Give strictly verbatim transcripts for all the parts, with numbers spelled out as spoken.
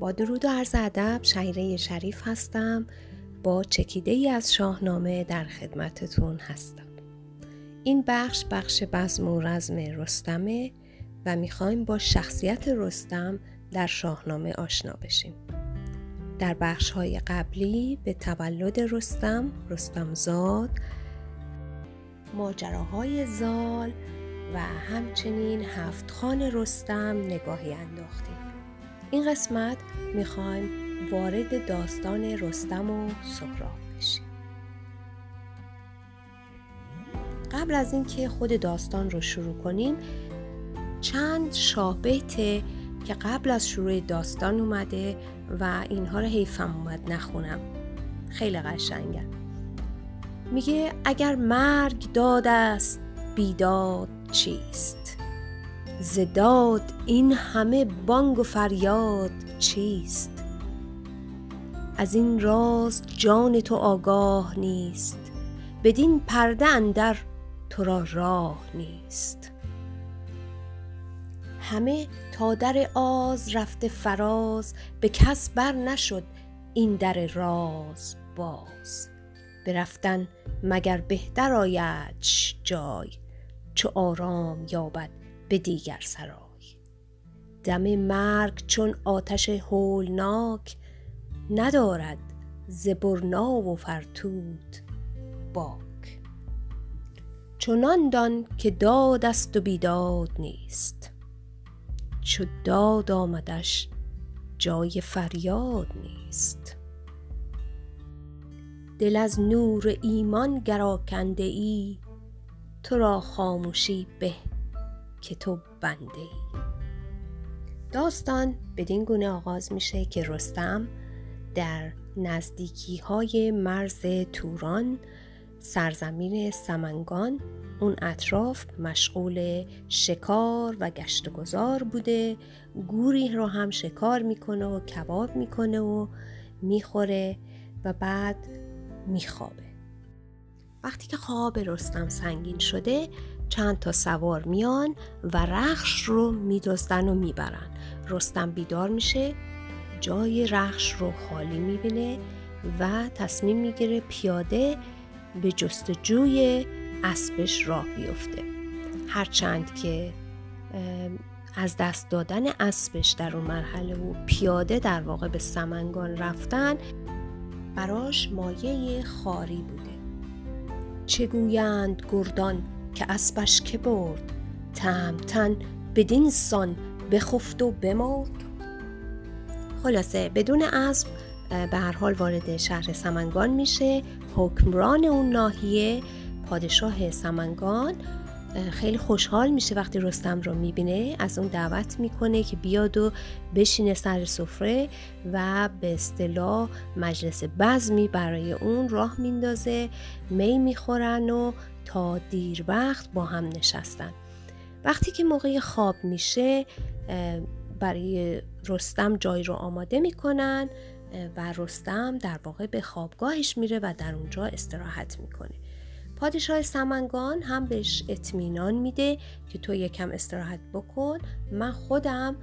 با درود و عرض ادب، شهیره شریف هستم. با چکیده ای از شاهنامه در خدمتتون هستم. این بخش بخش بزم و رزم رستمه و میخوایم با شخصیت رستم در شاهنامه آشنا بشیم. در بخش‌های قبلی به تولد رستم، رستمزاد، ماجراهای زال و همچنین هفت خان رستم نگاهی انداختیم. این قسمت میخوایم وارد داستان رستم و سهراب بشیم. قبل از اینکه خود داستان رو شروع کنیم، چند شاهبیت که قبل از شروع داستان اومده و اینها رو حیفم اومد نخونم. خیلی قشنگه. میگه اگر مرگ داد است بیداد چیست؟ زداد این همه بانگ و فریاد چیست؟ از این راز جان تو آگاه نیست، بدین پرده اندر تو را راه نیست. همه تا در آز رفته فراز، به کس بر نشد این در راز باز. برفتن مگر بهتر آید جای، چو آرام یابد به دیگر سرای. دم مرگ چون آتش هولناک، ندارد ز برنا و فرتوت باک. چنان دان که داد است و بیداد نیست، چو داد آمدش جای فریاد نیست. دل از نور ایمان گراکنده ای، تو را خاموشی به که تو بنده ای. داستان بدین گونه آغاز میشه که رستم در نزدیکی های مرز توران، سرزمین سمنگان، اون اطراف مشغول شکار و گشت و گذار بوده. گوری رو هم شکار میکنه و کباب میکنه و میخوره و بعد میخوابه. وقتی که خواب رستم سنگین شده، چند تا سوار میان و رخش رو میدزدن و میبرن. رستم بیدار میشه، جای رخش رو خالی میبینه و تصمیم میگیره پیاده به جستجوی اسبش راه بیفته. هرچند که از دست دادن اسبش در اون مرحله و پیاده در واقع به سمنگان رفتن براش مایه خاری بوده. چه گویند گردان که اسبش که برد، تهمتن بدین سان بخفت و بمرد. خلاصه بدون اسب به هر حال وارد شهر سمنگان میشه. حکمران اون ناحیه، پادشاه سمنگان، خیلی خوشحال میشه وقتی رستم رو میبینه. از اون دعوت میکنه که بیاد و بشینه سر سفره و به اصطلاح مجلس بزمی برای اون راه میندازه. می میخورن و تا دیر وقت با هم نشستن. وقتی که موقع خواب میشه، برای رستم جای رو آماده میکنن و رستم در واقع به خوابگاهش میره و در اونجا استراحت میکنه. پادشاه سمنگان هم بهش اطمینان میده که تو یکم استراحت بکن، من خودم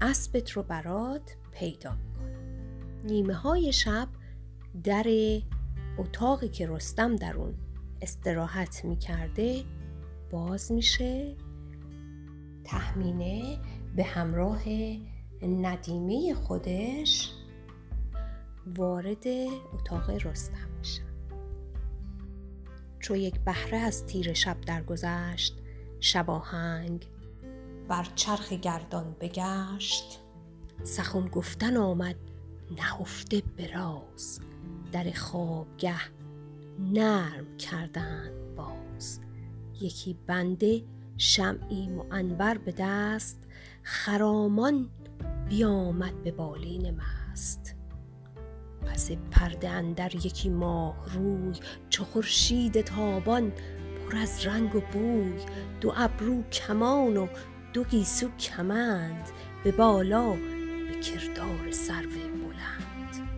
اسبت رو برات پیدا میکنم. نیمه های شب در اتاقی که رستم در اون استراحت میکرده باز میشه. تهمینه به همراه ندیمه خودش وارد اتاق رستم میشه. چو یک بهره از تیر شب درگذشت، شباهنگ بر چرخ گردان بگشت. سخن گفتن آمد نهفته به راز، در خوابگه نرم کردند باز. یکی بنده شمعی معنبر به دست، خرامان بیامد به بالین مست. پس پرده اندر یکی ماه روی، چو خورشید تابان پر از رنگ و بوی. دو ابرو کمان و دو گیسو کمند، به بالا به کردار سرو بلند.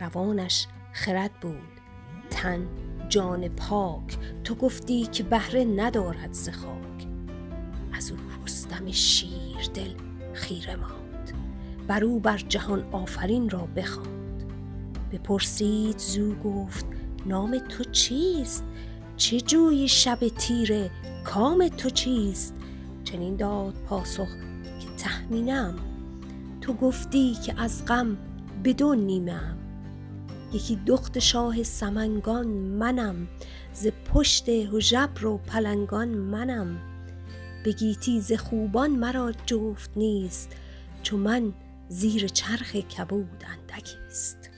روانش خرد بود تن جان پاک، تو گفتی که بهره ندارد ز خاک. از او رستم شیردل خیره ماند، بر او بر جهان آفرین را بخواند. بپرسید زو گفت نام تو چیست؟ چه جویی شب تیره کام تو چیست؟ چنین داد پاسخ که تهمینم، تو گفتی که از غم بدون نیمم. یکی دخت شاه سمنگان منم، ز پشت هژبر و پلنگان منم. بگیتی ز خوبان مرا جفت نیست، چون من زیر چرخ کبود اندکیست.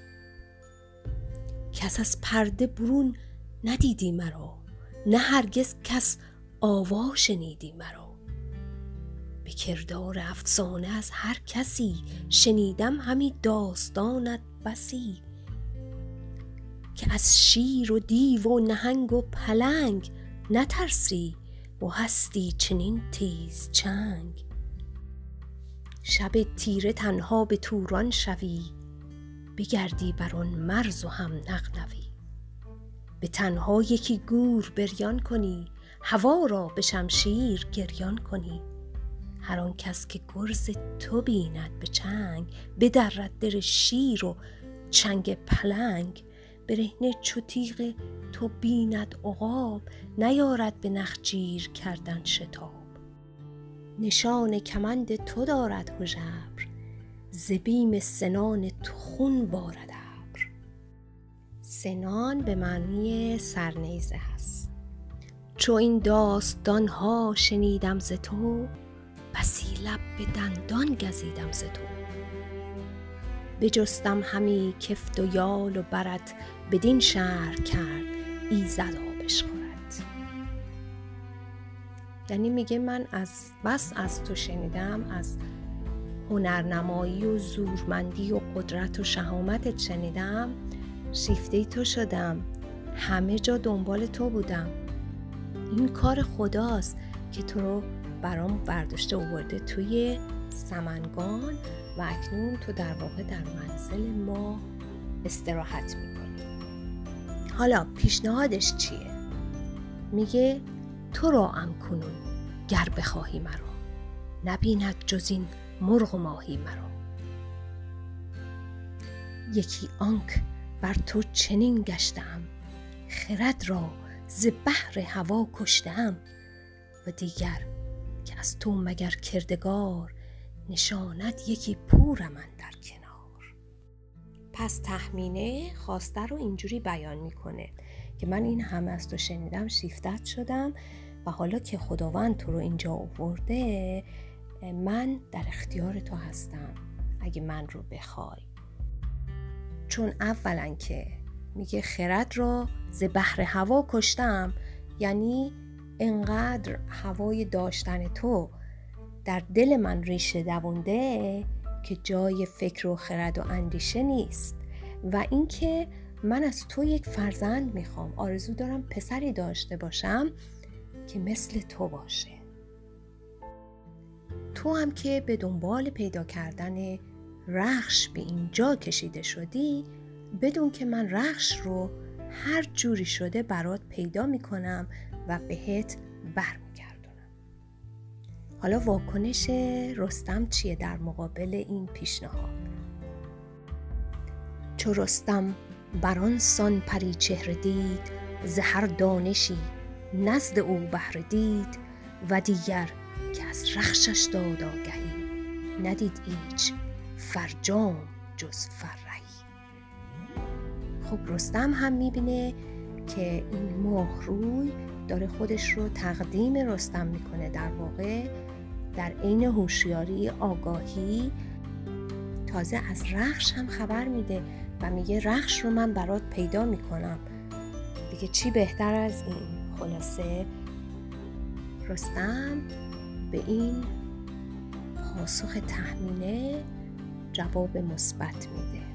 کس از پرده برون ندیدی مرا، نه هرگز کس آوا شنیدی مرا. به کردار افسانه از هر کسی، شنیدم همی داستانت بسی. که از شیر و دیو و نهنگ و پلنگ، نترسی و هستی چنین تیز چنگ. شب تیره تنها به توران شوی، بگردی بر آن مرز و هم نغنوی. به تنها یکی گور بریان کنی، هوا را به شمشیر گریان کنی. هر آن کس که گرز تو بیند به چنگ، بدرد در شیر و چنگ پلنگ. برهنه چو تیغ تو بیند عقاب، نیارد به نخجیر کردن شتاب. نشان کمند تو دارد هژبر، ز بیم سنان تو خون بارد ابر. سنان به معنی سرنیزه هست. چو این داستان ها شنیدم ز تو، بسی لب به دندان گزیدم ز تو. بجستم همی کفت و یال و برد، بدین شهر کرد ایزد آبش خورد. یعنی میگه من از بس از تو شنیدم، از هنرنمایی و زورمندی و قدرت و شهامتت شنیدم، شیفته تو شدم، همه جا دنبال تو بودم. این کار خداست که تو رو برام برداشته آورده توی سمنگان و اکنون تو در واقع در منزل ما استراحت میکنی. حالا پیشنهادش چیه؟ میگه تو را ام کنون گر بخواهی مرا، نبیند جز این مرغ و ماهی مرا. یکی آنک بر تو چنین گشتم، خرد را ز بحر هوا کشتم. و دیگر که از تو مگر کردگار، نشانت یکی پور من در کنار. پس تهمینه خواسته رو اینجوری بیان میکنه که من این همه از تو شنیدم، شیفتت شدم و حالا که خداوند تو رو اینجا آورده، من در اختیار تو هستم اگه من رو بخوای. چون اولا که میگه خرد را ز بحر هوا کشتم، یعنی انقدر هوای داشتن تو در دل من ریشه دوانده که جای فکر و خرد و اندیشه نیست. و اینکه من از تو یک فرزند میخوام، آرزو دارم پسری داشته باشم که مثل تو باشه. تو هم که به دنبال پیدا کردن رخش به اینجا کشیده شدی، بدون که من رخش رو هر جوری شده برات پیدا میکنم و بهت برمیگردم. حالا واکنش رستم چیه در مقابل این پیشنهاد؟ چو رستم بر آن سان پری چهره دید، ز هر دانشی نزد او بهره دید. و دیگر که از رخشش داد آگهی، ندید هیچ فرجام جز فرهی. خب رستم هم میبینه که این ماهروی داره خودش رو تقدیم رستم میکنه، در واقع در عین هوشیاری، آگاهی. تازه از رخش هم خبر میده و میگه رخش رو من برات پیدا میکنم. دیگه چی بهتر از این؟ خلاصه رستم به این پاسخ تهمینه جواب مثبت میده.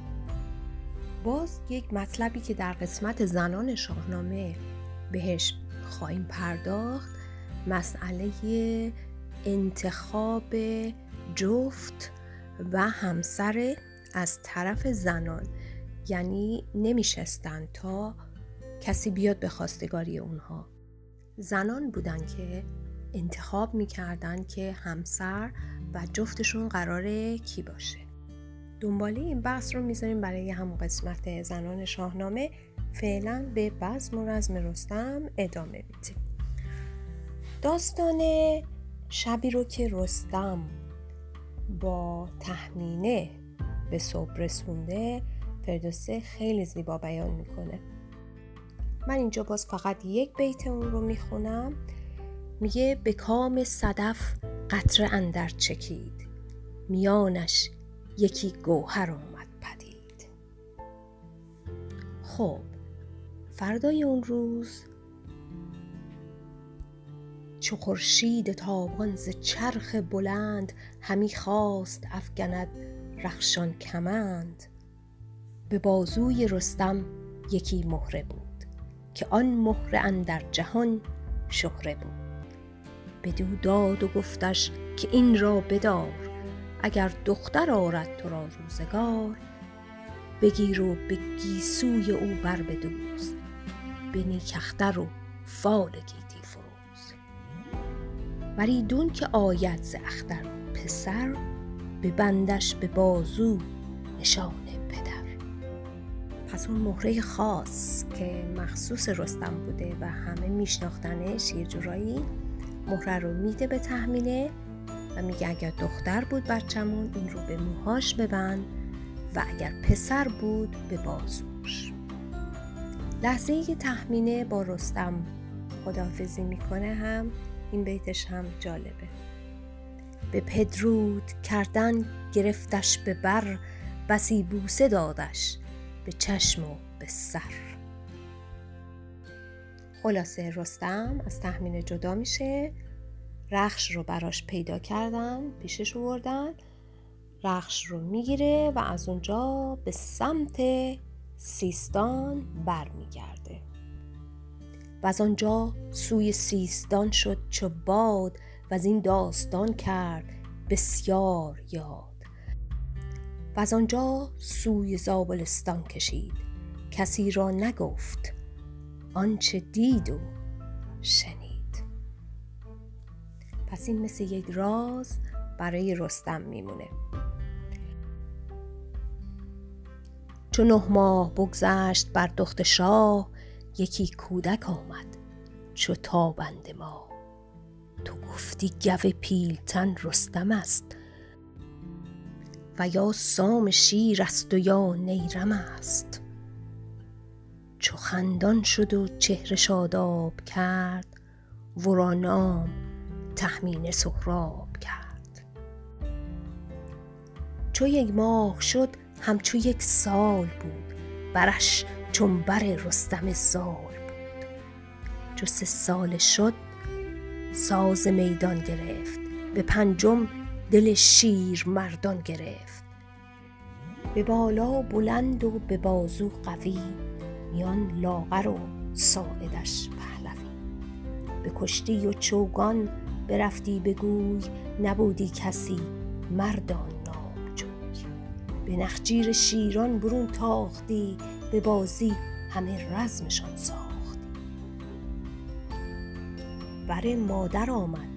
باز یک مطلبی که در قسمت زنان شاهنامه بهش خواهیم پرداخت، مسئله انتخاب جفت و همسر از طرف زنان. یعنی نمیشستن تا کسی بیاد به خواستگاری اونها. زنان بودن که انتخاب میکردن که همسر و جفتشون قراره کی باشه. دنباله این بحث رو میذاریم برای همون قسمت زنان شاهنامه. فعلا به بزم و رزم رستم ادامه میدیم. داستان شبی رو که رستم با تهمینه به صبح رسونده فردوسه خیلی زیبا بیان میکنه. من اینجا باز فقط یک بیت اون رو میخونم. میگه به کام صدف قطره اندر چکید، میانش یکی گوهر آمد پدید. خب فردای اون روز چو خورشید تابان ز چرخ بلند، همی خواست افگند رخشان کمند. به بازوی رستم یکی مهره بود، که آن مهره اندر جهان شهره بود. بدو داد و گفتش که این را بدار، اگر دختر آرد تو را روزگار. بگیر و به گیسوی او بر بدوز، به نیکختر و فال گیتی فروز. وریدون که آید ز اختر پسر، ببندش به بازو نشان پدر. پس اون مهره خاص که مخصوص رستم بوده و همه میشناختنش، یه جورایی مهره رو میده به تهمینه و میگه اگر دختر بود بچمون این رو به موهاش ببند و اگر پسر بود به بازوش. لحظه ای که تهمینه با رستم خداحافظی میکنه هم این بیتش هم جالبه. به پدرود کردن گرفتش به بر، بسی بوسه دادش به چشم و به سر. خلاصه رستم از تهمینه جدا میشه، رخش رو براش پیدا کردن، پیشش آوردن، رخش رو میگیره و از اونجا به سمت سیستان بر میگرده. و از آنجا سوی سیستان شد چو باد، و از این داستان کرد بسیار یاد. و از آنجا سوی زابلستان کشید، کسی را نگفت آنچه دید و شنید. پس این مثل یک راز برای رستم میمونه. چون نه ماه بگذشت بر دخت شاه، یکی کودک آمد چو تابنده ما. تو گفتی گو پیلتن رستم است، و یا سام شیر است و یا نیرم است. چو خندان شد و چهره شاداب کرد، ورا نام تهمینه سهراب کرد. چو یک ماه شد همچو یک سال بود، برش چون بر رستم زال بود. چو سه سال شد ساز میدان گرفت، به پنجم دل شیر مردان گرفت. به بالا بلند و به بازو قوی، میان لاغر و ساعدش پهلوی. به کشتی و چوگان برفتی بگوی، نبودی کسی مردان نامجوی. به نخجیر شیران برون تاختی، به بازی همه رزمشان ساختی. بر مادر آمد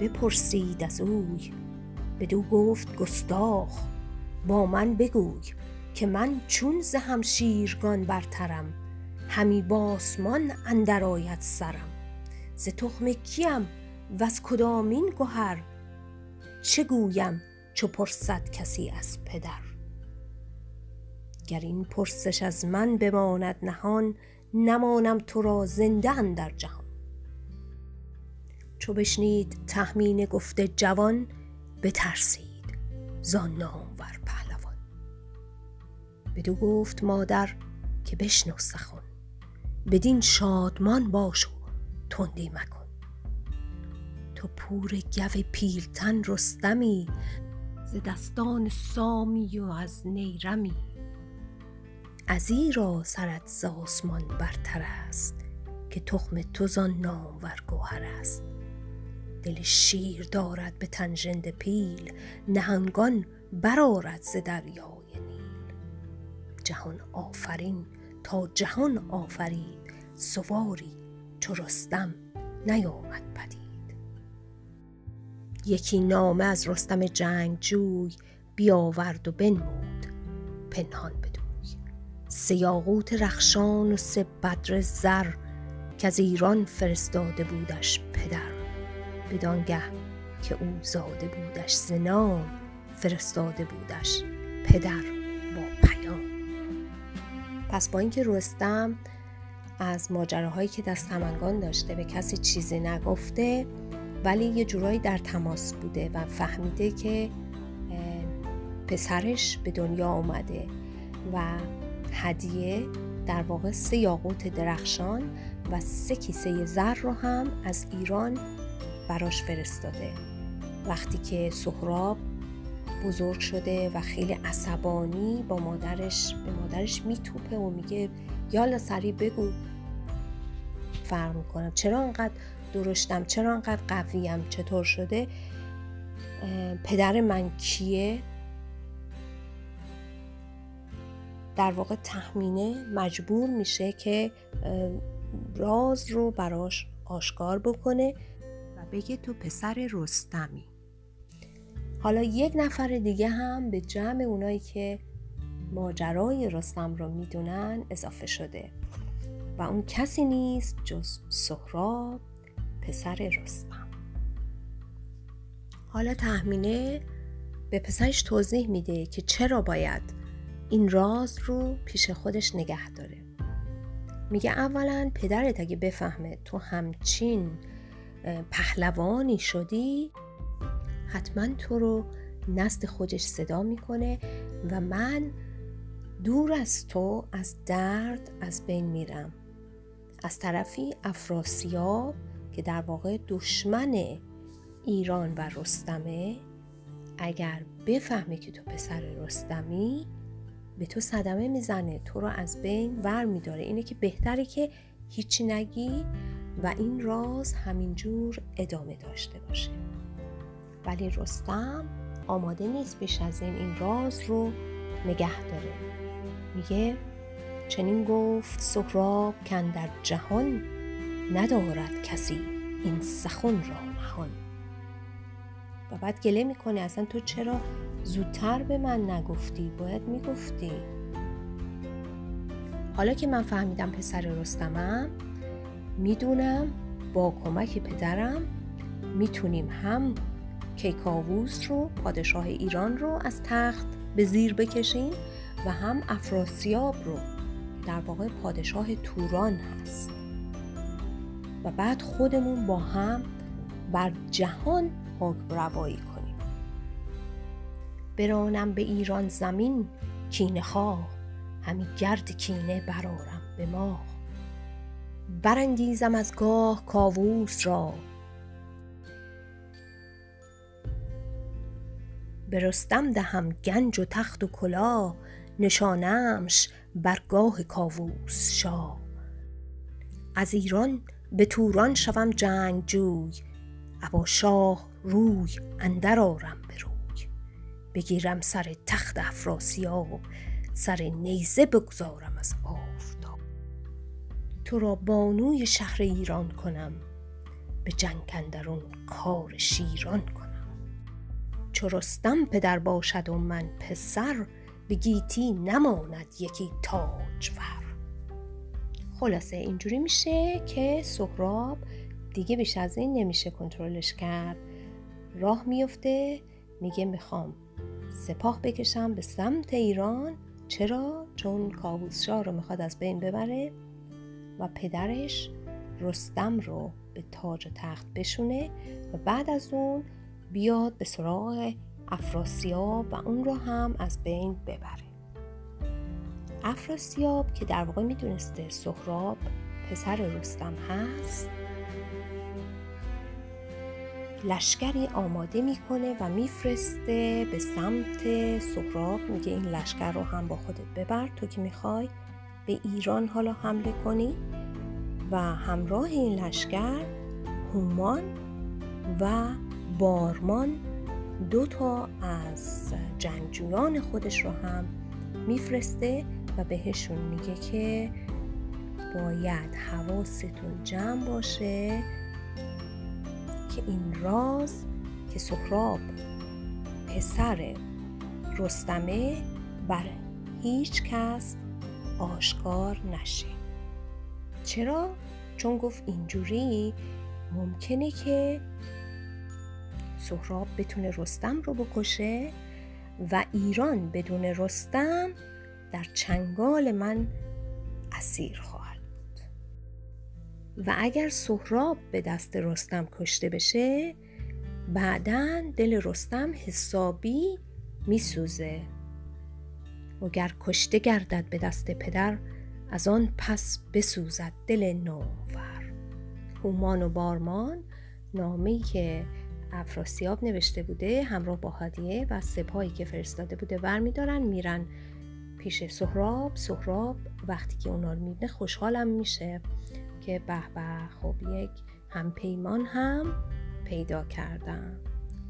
بپرسید از اوی، بدو گفت گستاخ با من بگوی. که من چون ز هم شیرگان برترم، همی باسمان اندر آید سرم. ز تخم کیم و از کدامین گوهر، چه گویم چو پرسد کسی از پدر. گر این پرسش از من بماند نهان، نمانم تو را زنده اندر جهان. چو بشنید تهمینه گفته جوان، بترسید زان نامور پهلوان. بدو گفت مادر که بشنو سخن، بدین شادمان باش و تندی مکن. تو پور گو پیلتن رستمی، ز دستان سامی و از نیرمی. ازیرا سرت ز آسمان برتر است، که تخم تو زان نامور گوهر است. دل شیر دارد به تن ژنده پیل، نهنگان برآرد ز دریای نیل. جهان آفرین تا جهان آفرید، سواری چو رستم نیامد پدید. یکی نامه از رستم جنگجوی، بیاورد و بنمود پنهان بدوی. سه یاقوت رخشان و سه بدر زر که از ایران فرستاده بودش پدر. بدانگه که او زاده بودش ز نام فرستاده بودش پدر با پیام. پس با اینکه رستم از ماجراهایی که در سمنگان داشته به کسی چیزی نگفته، ولی یه جورایی در تماس بوده و فهمیده که پسرش به دنیا اومده و هدیه در واقع سه یاقوت درخشان و سه کیسه زر رو هم از ایران براش فرستاده. وقتی که سهراب بزرگ شده و خیلی عصبانی با مادرش به مادرش میتوپه و میگه یالا سریع بگو فرق میکنم، چرا انقدر درشتم، چرا انقدر قویم، چطور شده، پدر من کیه؟ در واقع تهمینه مجبور میشه که راز رو براش آشکار بکنه و بگه تو پسر رستمی. حالا یک نفر دیگه هم به جمع اونایی که ماجرای رستم رو میدونن اضافه شده و اون کسی نیست جز سهراب پسر رستم. حالا تهمینه به پسرش توضیح میده که چرا باید این راز رو پیش خودش نگه داره. میگه اولا پدرت اگه بفهمه تو همچین پهلوانی شدی حتما تو رو نزد خودش صدا میکنه و من دور از تو از درد از بین میرم. از طرفی افراسیاب که در واقع دشمن ایران و رستمه، اگر بفهمه که تو پسر رستمی به تو صدمه میزنه، تو رو از بین ور میداره. اینه که بهتره که هیچی نگی و این راز همینجور ادامه داشته باشه. ولی رستم آماده نیست بیش از این این راز رو نگه داره. میگه چنین گفت سهراب کن در جهان ندارد کسی این سخن را نهان. و بعد گله میکنه اصلا تو چرا زودتر به من نگفتی، باید میگفتی. حالا که من فهمیدم پسر رستمم، میدونم با کمک پدرم میتونیم هم کیکاووس رو پادشاه ایران رو از تخت به زیر بکشیم و هم افراسیاب رو در واقع پادشاه توران هست و بعد خودمون با هم بر جهان حکم روایی کنیم. برانم به ایران زمین کینه خواه، همی گرد کینه برارم به ما. برانگیزم از گاه کاووس را، برستم دهم گنج و تخت و کلا. نشانمش برگاه کاووس شا، از ایران به توران شوم جنگ جوی. ابا شاه روی اندر آرم به روی، بگیرم سر تخت افراسیاب، سر نیزه بگذارم از آفتاب. تو را بانوی شهر ایران کنم، به جنگ اندرون کار شیران کنم. چو رستم پدر باشد و من پسر، به گیتی نماند یکی تاجور. خلاصه اینجوری میشه که سهراب دیگه بیش از این نمیشه کنترلش کرد، راه میفته میگه میخوام سپاه بکشم به سمت ایران. چرا؟ چون کاووس شاه رو میخواد از بین ببره و پدرش رستم رو به تاج و تخت بشونه و بعد از اون بیاد به سراغ افراسیاب و اون رو هم از بین ببره. افراسیاب که در واقع میدونسته سهراب پسر رستم هست، لشکری آماده میکنه و میفرسته به سمت سهراب. میگه این لشکر رو هم با خودت ببر، تو که میخوای به ایران حالا حمله کنی. و همراه این لشکر هومان و بارمان دو تا از جنگجویان خودش رو هم میفرسته و بهشون میگه که باید حواستون جمع باشه که این راز که سهراب پسر رستمه بر هیچ کس آشکار نشه. چرا؟ چون گفت اینجوری ممکنه که سهراب بتونه رستم رو بکشه و ایران بدون رستم در چنگال من اسیر خواهد بود. و اگر سهراب به دست رستم کشته بشه، بعداً دل رستم حسابی میسوزه. وگر کشته گردد به دست پدر، از آن پس بسوزد دل نامور. هومان و بارمان نامه‌ای که افراسیاب نوشته بوده همراه با هدیه و سپاهی که فرستاده بوده برمیدارن میرن پیش سهراب. سهراب وقتی که اونا رو میبینه خوشحالم میشه که به به، خب یک همپیمان هم پیدا کردم،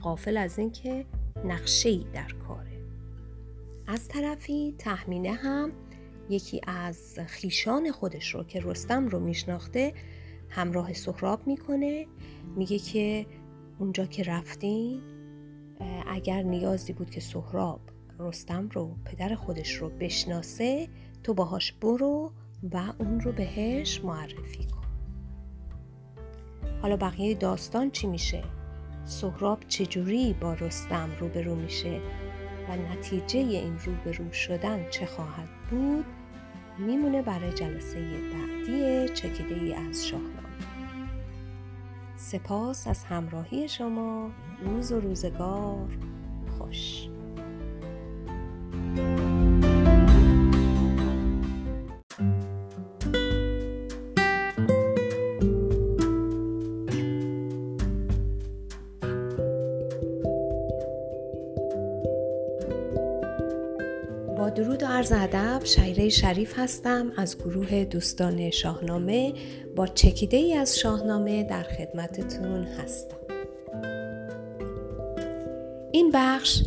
غافل از این که نقشه‌ای در کاره. از طرفی تهمینه هم یکی از خیشان خودش رو که رستم رو میشناخته همراه سهراب میکنه، میگه که اونجا که رفتین اگر نیازی بود که سهراب رستم رو، پدر خودش رو بشناسه، تو باهاش برو و اون رو بهش معرفی کن. حالا بقیه داستان چی میشه؟ سهراب چجوری با رستم روبرو میشه و نتیجه این روبرو شدن چه خواهد بود؟ میمونه برای جلسه بعدی چکیده‌ای از شاهنامه. سپاس از همراهی شما. روز و روزگار خوش. با درود و عرض ادب، شهیره شریف هستم از گروه دوستان شاهنامه. با چکیده ای از شاهنامه در خدمتتون هستم. این بخش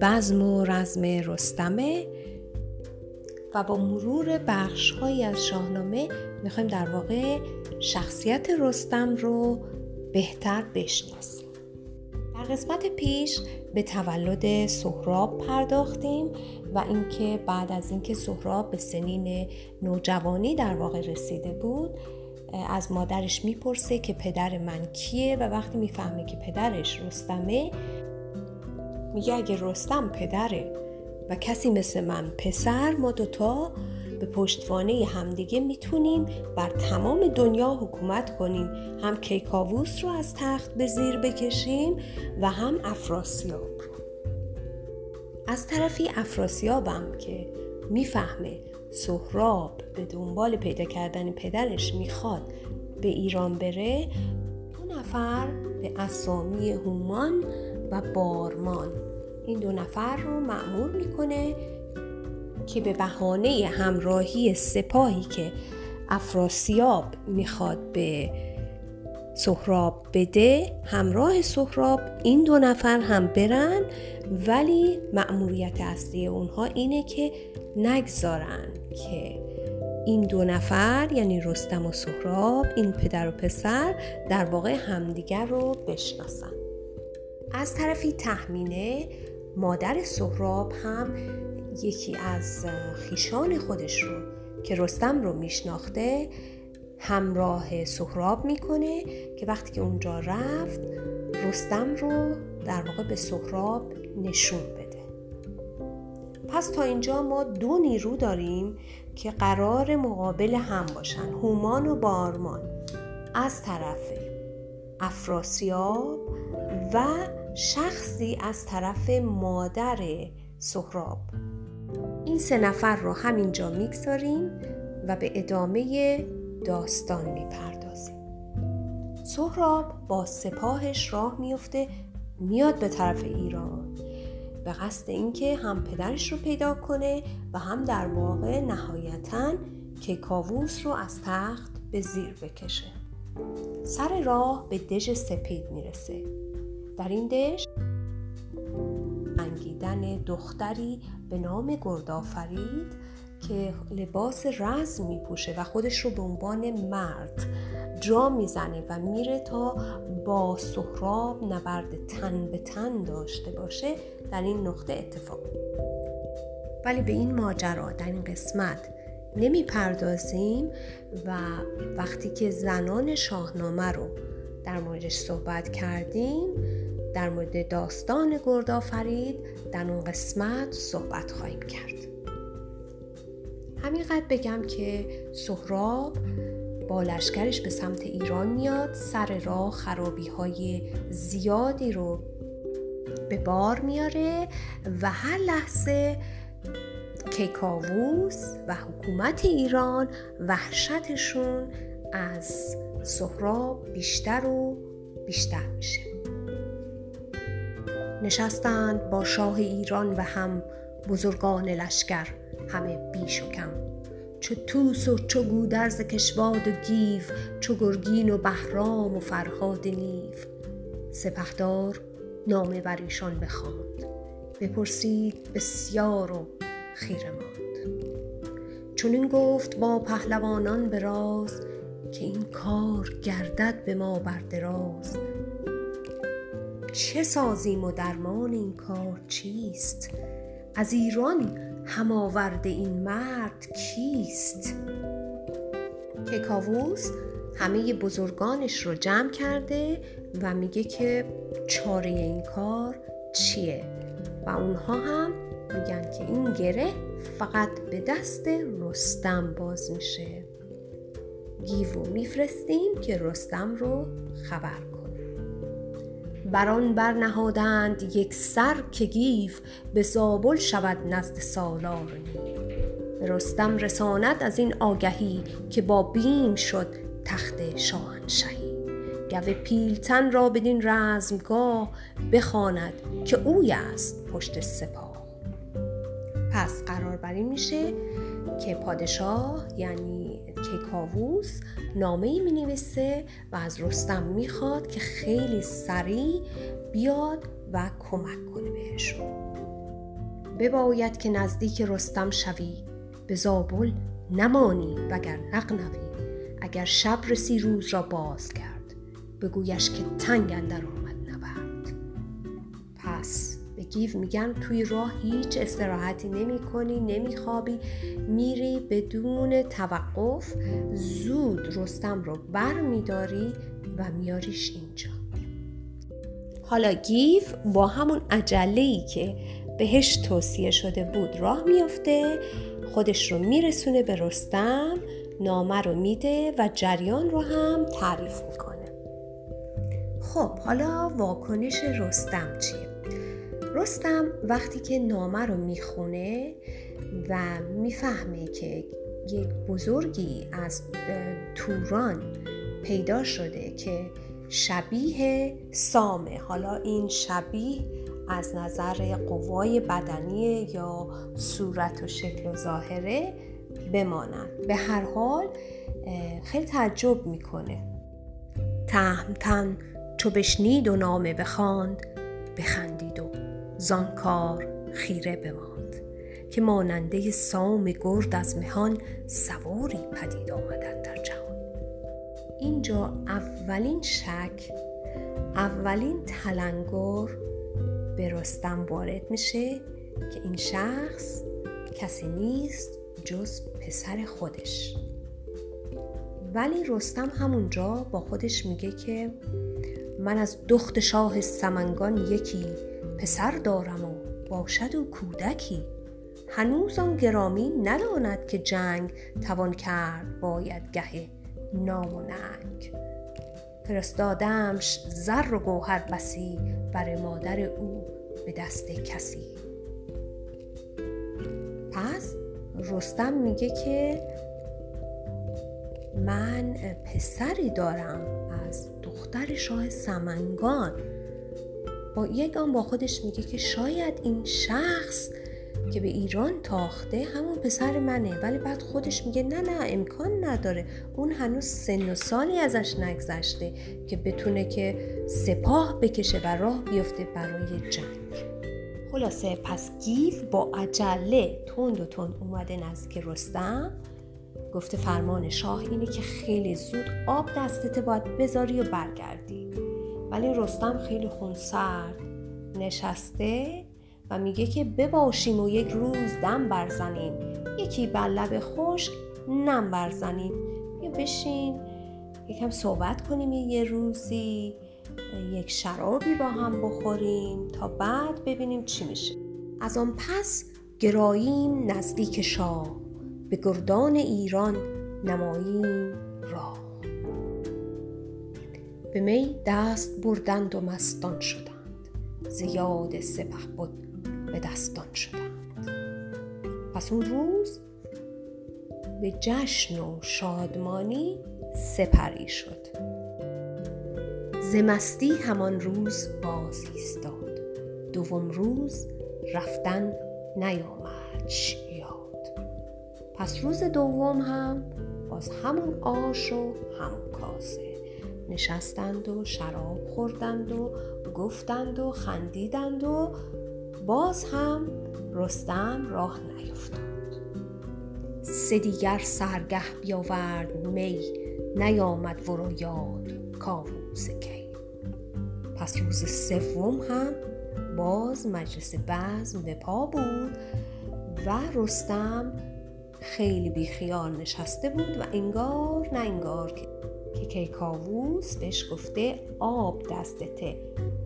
بزم و رزم رستمه و با مرور بخش هایی از شاهنامه میخوایم در واقع شخصیت رستم رو بهتر بشناسیم. در قسمت پیش به تولد سهراب پرداختیم و اینکه بعد از اینکه سهراب به سنین نوجوانی در واقع رسیده بود، از مادرش میپرسه که پدر من کیه و وقتی میفهمه که پدرش رستمه، میگه اگه رستم پدره و کسی مثل من پسر، ما دوتا به پشتوانه همدیگه میتونیم بر تمام دنیا حکومت کنیم، هم کیکاووس رو از تخت به زیر بکشیم و هم افراسیاب رو. از طرفی افراسیابم که میفهمه سهراب به دنبال پیدا کردن پدرش میخواد به ایران بره، دو نفر به اسامی هومان و بارمان، این دو نفر رو مأمور میکنه که به بهانه همراهی سپاهی که افراسیاب میخواد به سهراب بده، همراه سهراب این دو نفر هم برن، ولی مأموریت اصلی اونها اینه که نگذارن که این دو نفر، یعنی رستم و سهراب، این پدر و پسر، در واقع همدیگر رو بشناسن. از طرفی تهمینه مادر سهراب هم یکی از خیشان خودش رو که رستم رو میشناخته همراه سهراب میکنه که وقتی که اونجا رفت رستم رو در واقع به سهراب نشون بده. پس تا اینجا ما دو نیرو داریم که قرار مقابل هم باشن، هومان و بارمان، از طرف افراسیاب و شخصی از طرف مادر سهراب. این سه نفر رو همینجا میگذاریم و به ادامه داستان میپردازیم. سهراب با سپاهش راه میفته، میاد به طرف ایران به قصد اینکه هم پدرش رو پیدا کنه و هم در واقع نهایتاً کیکاووس رو از تخت به زیر بکشه. سر راه به دژ سپید میرسه. در این دژ انگیدن دختری به نام گردآفرید که لباس رزم میپوشه و خودش رو به عنوان مرد جا میزنه و میره تا با سهراب نبرد تن به تن داشته باشه. در این نقطه اتفاق ولی به این ماجرا در این قسمت نمی پردازیم و وقتی که زنان شاهنامه رو در موردش صحبت کردیم، در مورد داستان گردآفرید در اون قسمت صحبت خواهیم کرد. همینقدر بگم که سهراب با لشکرش به سمت ایران میاد، سر راه خرابی‌های زیادی رو به بار میاره و هر لحظه کیکاووس و حکومت ایران وحشتشون از سهراب بیشتر و بیشتر میشه. نشستند با شاه ایران و هم بزرگان لشکر همه بیش و کم، چو توس و چو گودرز کشواد و گیو، چو گرگین و بهرام و فرهاد نیو. سپهدار نامه بر ایشان بخواند، بپرسید بسیار و خیره ماند. چنین گفت با پهلوانان به راز، که این کار گردد به ما بر دراز. چه سازیم و درمان این کار چیست؟ از ایران هم آورده این مرد کیست؟ کیکاووس همه بزرگانش رو جمع کرده و میگه که چاره این کار چیه و اونها هم میگن که این گره فقط به دست رستم باز میشه. گیو میفرستیم که رستم رو خبر کنه. بران برنهادند یک سر که گیو، به زابل شود نزد سالار نیو. رستم رساند از این آگهی، که با بیم شد تخت شاهنشهی. گو پیلتن را بدین رزمگاه، بخواند که اوی است پشت سپاه. پس قرار بر این میشه که پادشاه یعنی کیکاووس نامه‌ای می‌نویسه و از رستم می‌خواد که خیلی سریع بیاد و کمک کنه بهشون. بباید که نزدیک رستم شوی، به زابل نمانی وگر نغنوی. اگر شب رسی روز را باز کرد، بگویش که تنگ اندر آمد نبرد. پس به گیو میگن توی راه هیچ استراحتی نمی کنی، نمی خوابی، میری بدون توقف، زود رستم رو بر میداری و میاریش اینجا. حالا گیو با همون عجله‌ای که بهش توصیه شده بود راه میفته، خودش رو میرسونه به رستم، نامه رو میده و جریان رو هم تعریف میکنه. خب حالا واکنش رستم چیه؟ رستم وقتی که نامه رو میخونه و میفهمه که یک بزرگی از توران پیدا شده که شبیه سامه، حالا این شبیه از نظر قوای بدنی یا صورت و شکل و ظاهره بماند، به هر حال خیلی تعجب میکنه. تهمتن چو بشنید و نامه بخواند، بخندید و زان کار خیره بماند. که ماننده سام گرد از مهان، سواری پدید آمدند در جهان. اینجا اولین شک، اولین تلنگر به رستم وارد میشه که این شخص کسی نیست جز پسر خودش. ولی رستم همونجا با خودش میگه که من از دخت شاه سمنگان یکی، پسر دارم و باشد و کودکی. هنوز آن گرامی نداند که جنگ توان کرد باید گه نام و ننگ. فرستادمش زر و گوهر بسی، بر مادر او به دست کسی. پس رستم میگه که من پسری دارم از دختر شاه سمنگان. با یک آن با خودش میگه که شاید این شخص که به ایران تاخته همون پسر منه، ولی بعد خودش میگه نه نه امکان نداره، اون هنوز سن و سالی ازش نگذشته که بتونه که سپاه بکشه و راه بیفته برای جنگ. خلاصه پس گیو با عجله تند و تند اومده نزدیک رستم، گفته فرمان شاه اینه که خیلی زود آب دستت باید بذاری و برگردی. ولی رستم خیلی خونسرد نشسته و میگه که بباشیم و یک روز دم برزنیم، یکی بر لب خشک نم برزنیم، بیا بشین یکم صحبت کنیم، یه روزی یک شرابی با هم بخوریم تا بعد ببینیم چی میشه. از آن پس گراییم نزدیک شاه، به گردان ایران نماییم راه. به می دست بردند و مستان شدند، زیاد سپه بود به دستان شدند. پس اون روز به جشن و شادمانی سپری شد. زمستی همان روز باز ایستاد، دوم روز رفتن نیامدش یاد. پس روز دوم هم باز همون آش و همون کاسه، نشستند و شراب خوردند و گفتند و خندیدند و باز هم رستم راه نیفتاد. سه دیگر سرگه بیاورد می، نیامد ورا یاد کاووس کی. پس روز سوم هم باز مجلس بزم به پا بود و رستم خیلی بیخیال نشسته بود و انگار نه انگار که کیکاووس بهش گفته آب دستته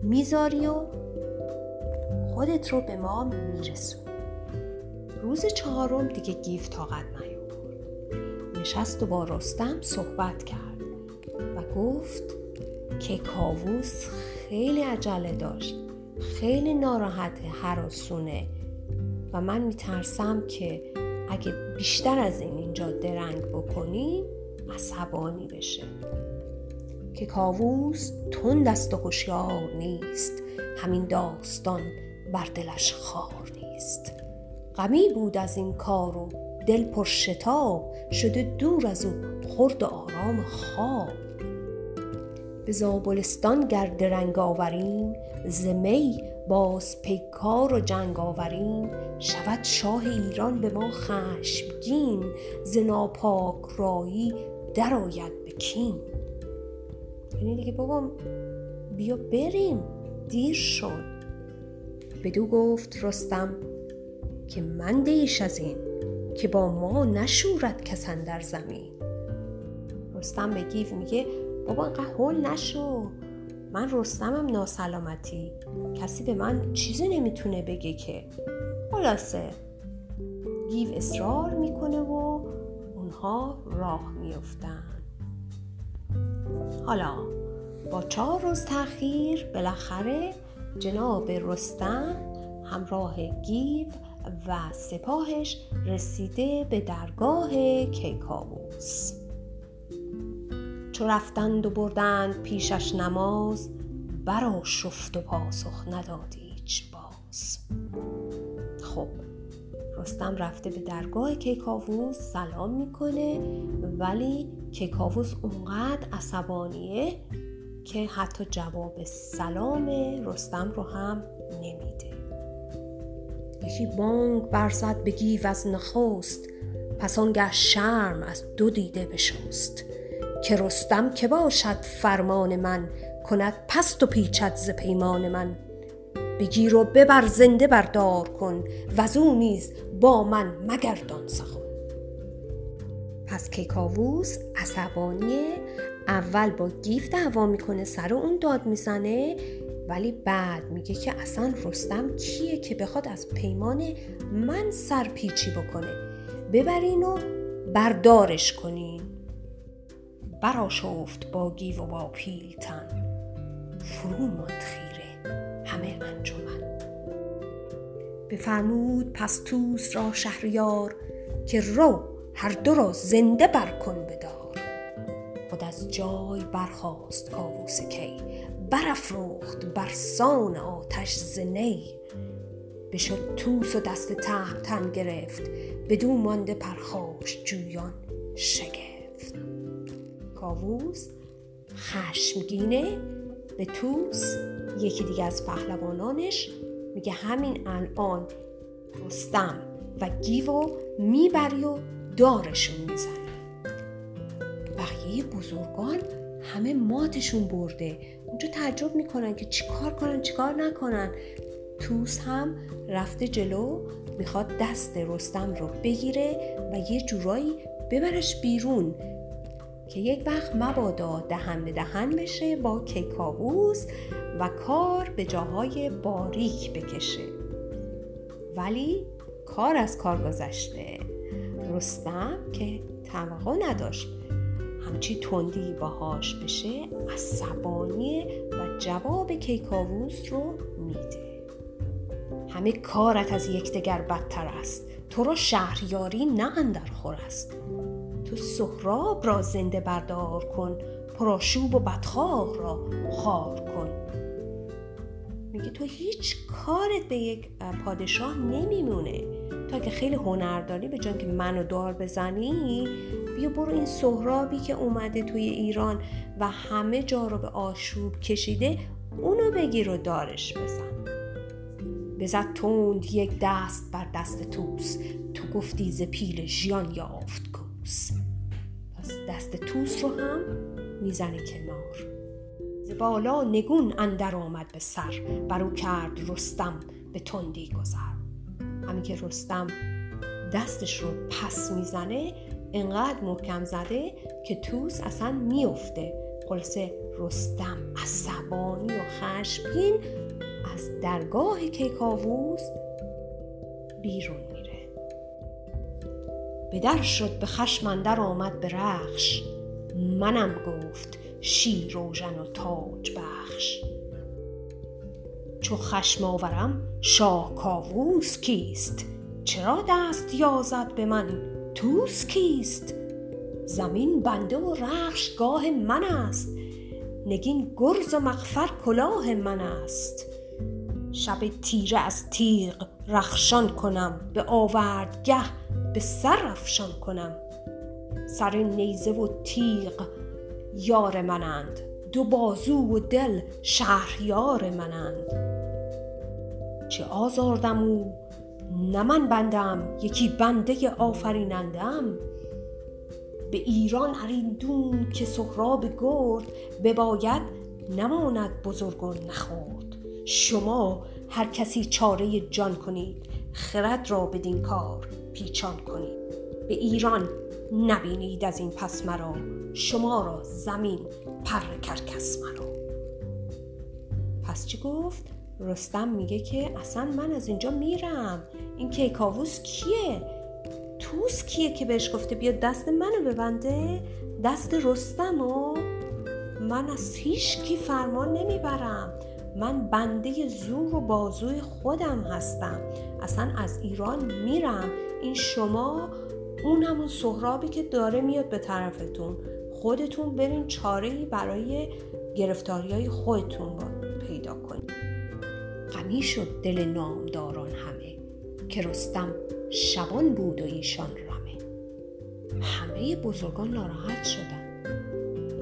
میذاری و خودت رو به ما میرسون. روز چهارم دیگه گیف طاقت نیاورد، نشست و با رستم صحبت کرد و گفت که کیکاووس خیلی عجله داشت، خیلی ناراحته، هراسونه و من میترسم که اگه بیشتر از این اینجا درنگ بکنی عصبانی بشه. که کیکاووس تند است و هوشیار نیست، همین داستان بر دلش خار نیست. غمی بود از این کار و دل پر شتاب، شده دور از او خرد و آرام خواب. به زابلستان گر درنگ آوریم، ز می باز پیکار و جنگ آوریم. شود شاه ایران به ما خشمگین، ز ناپاک رایی در آید به کین. یعنی دیگه بابا بیا بریم، دیر شد. بدو گفت رستم که من دیش از این، که با ما نشورد کس اندر زمین. رستم به گیو میگه بابا اینقدر هول نشو، من رستمم ناسلامتی، کسی به من چیزی نمیتونه بگه که. خلاصه گیو اصرار میکنه و اونها راه میفتن. حالا با چهار روز تاخیر بالاخره جناب رستم همراه گیو و سپاهش رسیده به درگاه کیکاووس. چو رفتند و بردند پیشش نماز، برا شفت و پاسخ نداد هیچ باز. خب رستم رفته به درگاه کیکاووس سلام میکنه، ولی کیکاووس اونقدر عصبانیه که حتی جواب سلام رستم رو هم نمیده. یکی بانگ برزد به گیو از نخست، پس آنگه شرم از دو دیده بشست. که رستم که باشد فرمان من، کند پست و پیچد ز پیمان من. بگیر و ببر زنده بردار کن، وزو نیز با من مگردان سخن. پس کیکاووس عصبانیه، اول با گیو دعوا میکنه، سر اون داد میزنه، ولی بعد میگه که اصلا رستم کیه که بخواد از پیمان من سرپیچی بکنه، ببرین و بردارش کنین. برا شفت با گیو و با پیلتن، فرو ماند خیره همه انجمن. بفرمود پس توس را شهریار، که رو هر دو را زنده برکن بدار. خود از جای برخاست کاووس کی، برافروخت برسان آتش ز نی. بشد توس و دست تهمتن گرفت، بدو مانده پرخاش جویان شگفت. کاووس خشمگینه به توس، یکی دیگه از پهلوانانش، میگه همین الان رستم و گیو میبری و دارشون میزنی. بقیه بزرگان همه ماتشون برده، اونجا تعجب میکنن که چی کار کنن چی کار نکنن. توس هم رفته جلو، میخواد دست رستم رو بگیره و یه جورایی ببرش بیرون که یک وقت مبادا دهن به دهن بشه با کیکاووس و کار به جاهای باریک بکشه. ولی کار از کار گذشته. رستم که توقع نداشت همچی تندی باهاش بشه، عصبانیه و جواب کیکاووس رو میده. همه کارت از یکدیگر بدتر است، تو را شهریاری نه اندر خور است. تو سهراب را زنده بردار کن، پرآشوب و بدخواه را خوار کن. میگه تو هیچ کارت به یک پادشاه نمیمونه، تا که خیلی هنر داری به جان که منو دار بزنی، بیا برو این سهرابی که اومده توی ایران و همه جا رو به آشوب کشیده، اونو بگیر و دارش بزن. بزد توند یک دست بر دست توس، تو گفتی ز پیل ژیان یافت کوس. پس دست توس رو هم میزنه کنار. ز بالا نگون اندر آمد به سر، برو کرد رستم به تندی گذر. همین که رستم دستش رو پس میزنه، انقدر محکم زده که توس اصلا میفته. خلاصه رستم عصبانی و خشمگین از درگاه کیکاووس بیرون میره. به در شد به خشم اندر آمد به رخش، منم گفت شیر روژن و تاج بخش. چو خشم آورم شاه کاووس کیست، چرا دست یازد به من توس کیست؟ زمین بنده و رخش گاه من است، نگین گرز و مغفر کلاه من است. شب تیره از تیغ رخشان کنم، به آوردگه به سر افشان کنم. سر نیزه و تیغ یار منند، دو بازو و دل شهریار منند. چه آزاردم او نه من بندم، یکی بنده آفرینندم. به ایران اریندون که سهراب گرد، بباید نماند بزرگ و نخورد. شما هر کسی چاره جان کنید، خرد را بدین کار پیچان کنید. به ایران نبینید از این پس مرا، شما را زمین پر کرکس مرا. پس چی گفت؟ رستم میگه که اصلا من از اینجا میرم. این کیکاووس کیه؟ توس کیه که بهش گفته بیا دست منو ببنده؟ دست رستمو من از هیچ کی فرمان نمیبرم، من بنده زور و بازوی خودم هستم، اصلا از ایران میرم. این شما اون همون سهرابی که داره میاد به طرفتون، خودتون برین چاره‌ای برای گرفتاریای خودتون پیدا کنید. غمی شد دل نامداران همه، که رستم شبان بود و ایشان رمه. همه بزرگان ناراحت شدن،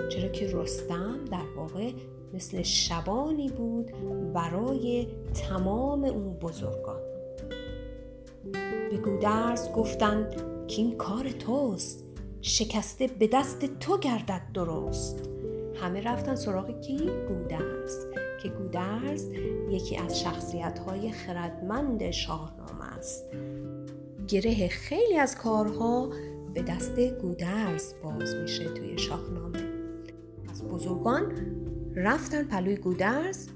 چرا که رستم در واقع مثل شبانی بود برای تمام اون بزرگان. به گودرز گفتن که این کار توست، شکسته به دست تو گردد درست. همه رفتن سراغ کی؟ گودرز. که گودرز یکی از شخصیت‌های خردمند شاهنامه است. گره خیلی از کارها به دست گودرز باز میشه توی شاهنامه. از بزرگان رفتن پلوی گودرز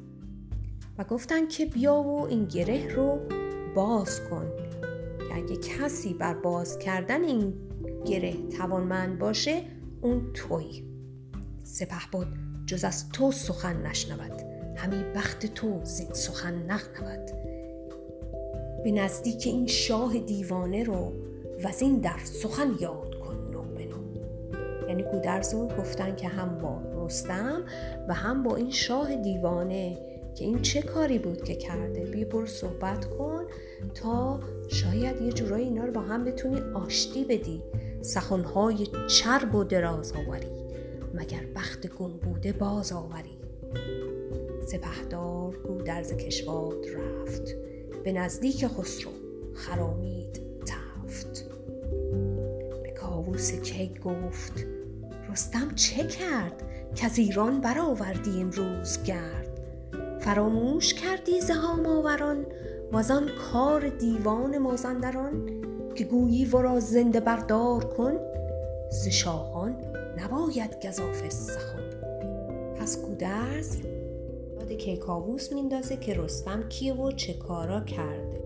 و گفتن که بیا و این گره رو باز کن. اگه کسی بر باز کردن این گره توانمند باشه، اون تویی. سپهبد جز از تو سخن نشنود، همی بخت تو زین سخن نغنود. به نزدیک این شاه دیوانه رو وزین در سخن یاد کن نو به نو. یعنی گودرز رو گفتن که هم با رستم و هم با این شاه دیوانه که این چه کاری بود که کرده، بیا برو صحبت کن تا شاید یه جورایی اینا رو با هم بتونی آشتی بدی. سخنهای چرب و دراز آوری، مگر بخت گم بوده باز آوری. سپهدار گودرز کشواد رفت، به نزدیک خسرو خرامید تفت. به کاووس کیک گفت رستم چه کرد، که از ایران برآوردی امروز گرد. فراموش کردی زهام آوران وزان کار دیوان مازندران؟ که گویی ورا زنده بردار کن، ز شاهان نباید گزافه سخن. پس گودرز یاد کیکاووس میندازه که رستم کیه و چه کارا کرده،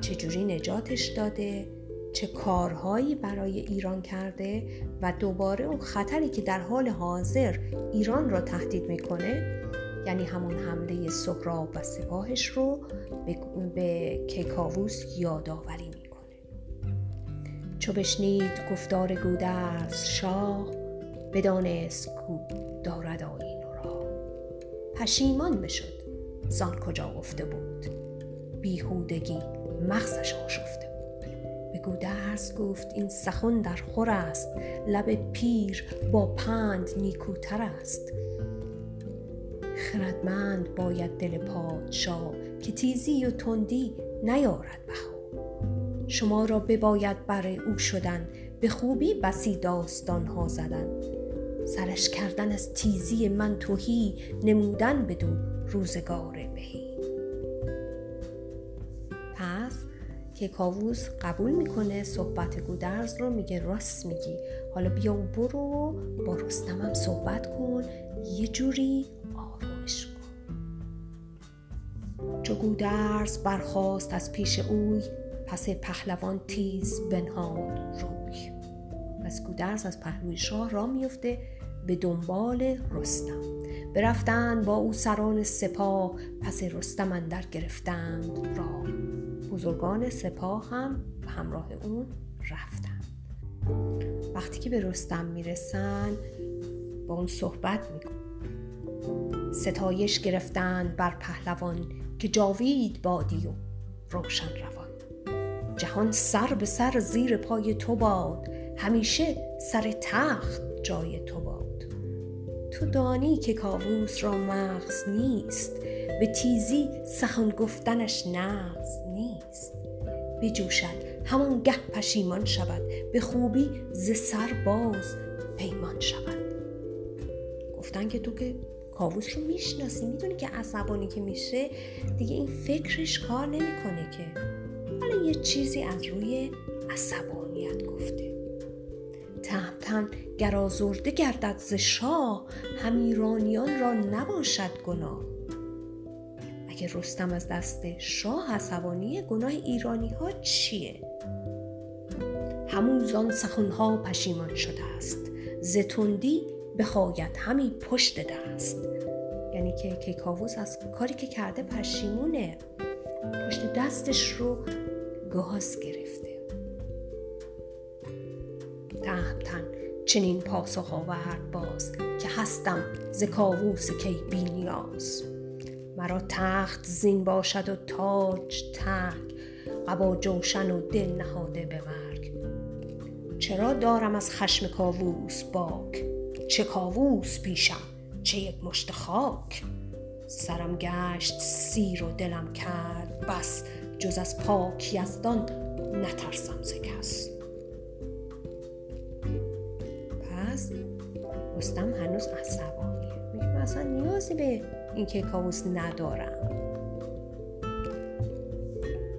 چجوری نجاتش داده، چه کارهایی برای ایران کرده و دوباره اون خطری که در حال حاضر ایران را تهدید میکنه، یعنی همون حمله سهراب و سپاهش رو به, به کیکاووس یادآوری میکنه. چو بشنید گفتار گودرز شاه، بدانست کو دارد آیین و راه. پشیمان بشد زان کجا گفته بود، بیهودگی مغزش آشفته بود. گودرز گفت این سخن در خور است، لب پیر با پند نیکوتر است. خردمند باید دل پادشاه، که تیزی و تندی نیارد بها. شما را بباید بر او شدن، به خوبی بسی داستان ها زدن. سرش کردن از تیزی من تهی، نمودن بدو روزگار بهی. کیکاووس قبول میکنه صحبت گودرز رو، میگه راست میگی، حالا بیا و برو با رستمم صحبت کن، یه جوری آرومش کن. چو گودرز برخاست از پیش اوی، پس پهلوان تیز بنهاد روی. پس گودرز از پهلوی شاه را میفته به دنبال رستم. برفتن با او سران سپاه، پس رستم اندر گرفتند راه. بزرگان سپاه هم همراه اون رفتن. وقتی که به رستم میرسن با اون صحبت میکنن. ستایش گرفتن بر پهلوان، که جاوید بادی و روشن روان. جهان سر به سر زیر پای تو باد، همیشه سر تخت جای تو باد. تو دانی که کیکاووس را مغز نیست، به تیزی سخن گفتنش نغز نیست. بجوشد همان گه پشیمان شود، به خوبی ز سر باز پیمان شود. گفتن که تو که کیکاووس رو میشناسی، میدونی که عصبانی که میشه دیگه این فکرش کار نمیکنه که، حالا یه چیزی از روی عصبانیت گفته. تهمتن گر آزرده گردد ز شاه، هم ایرانیان را نباشد گناه. که رستم از دست شاه عصبانیه، گناه ایرانی ها چیه؟ همون زان سخنها پشیمان شده است، ز تندی بخواید همی پشت دست. یعنی که کیکاووس از کاری که کرده پشیمونه، پشت دستش رو گاز گرفته. تهمتن چنین پاسخ آورد باز، که هستم ز کاووس کی بی نیاز. مرا تخت زین باشد و تاج ترک، قبا جوشن و دل نهاده به مرگ. چرا دارم از خشم کیکاووس باک، چه کیکاووس پیشم چه یک مشت خاک. سرم گشت سیر و دلم کرد بس، جز از پاک یزدان نترسم ز کس. پس رستم هنوز عصبانیه، میگه من اصلا نیازی به این که کیکاووس ندارم.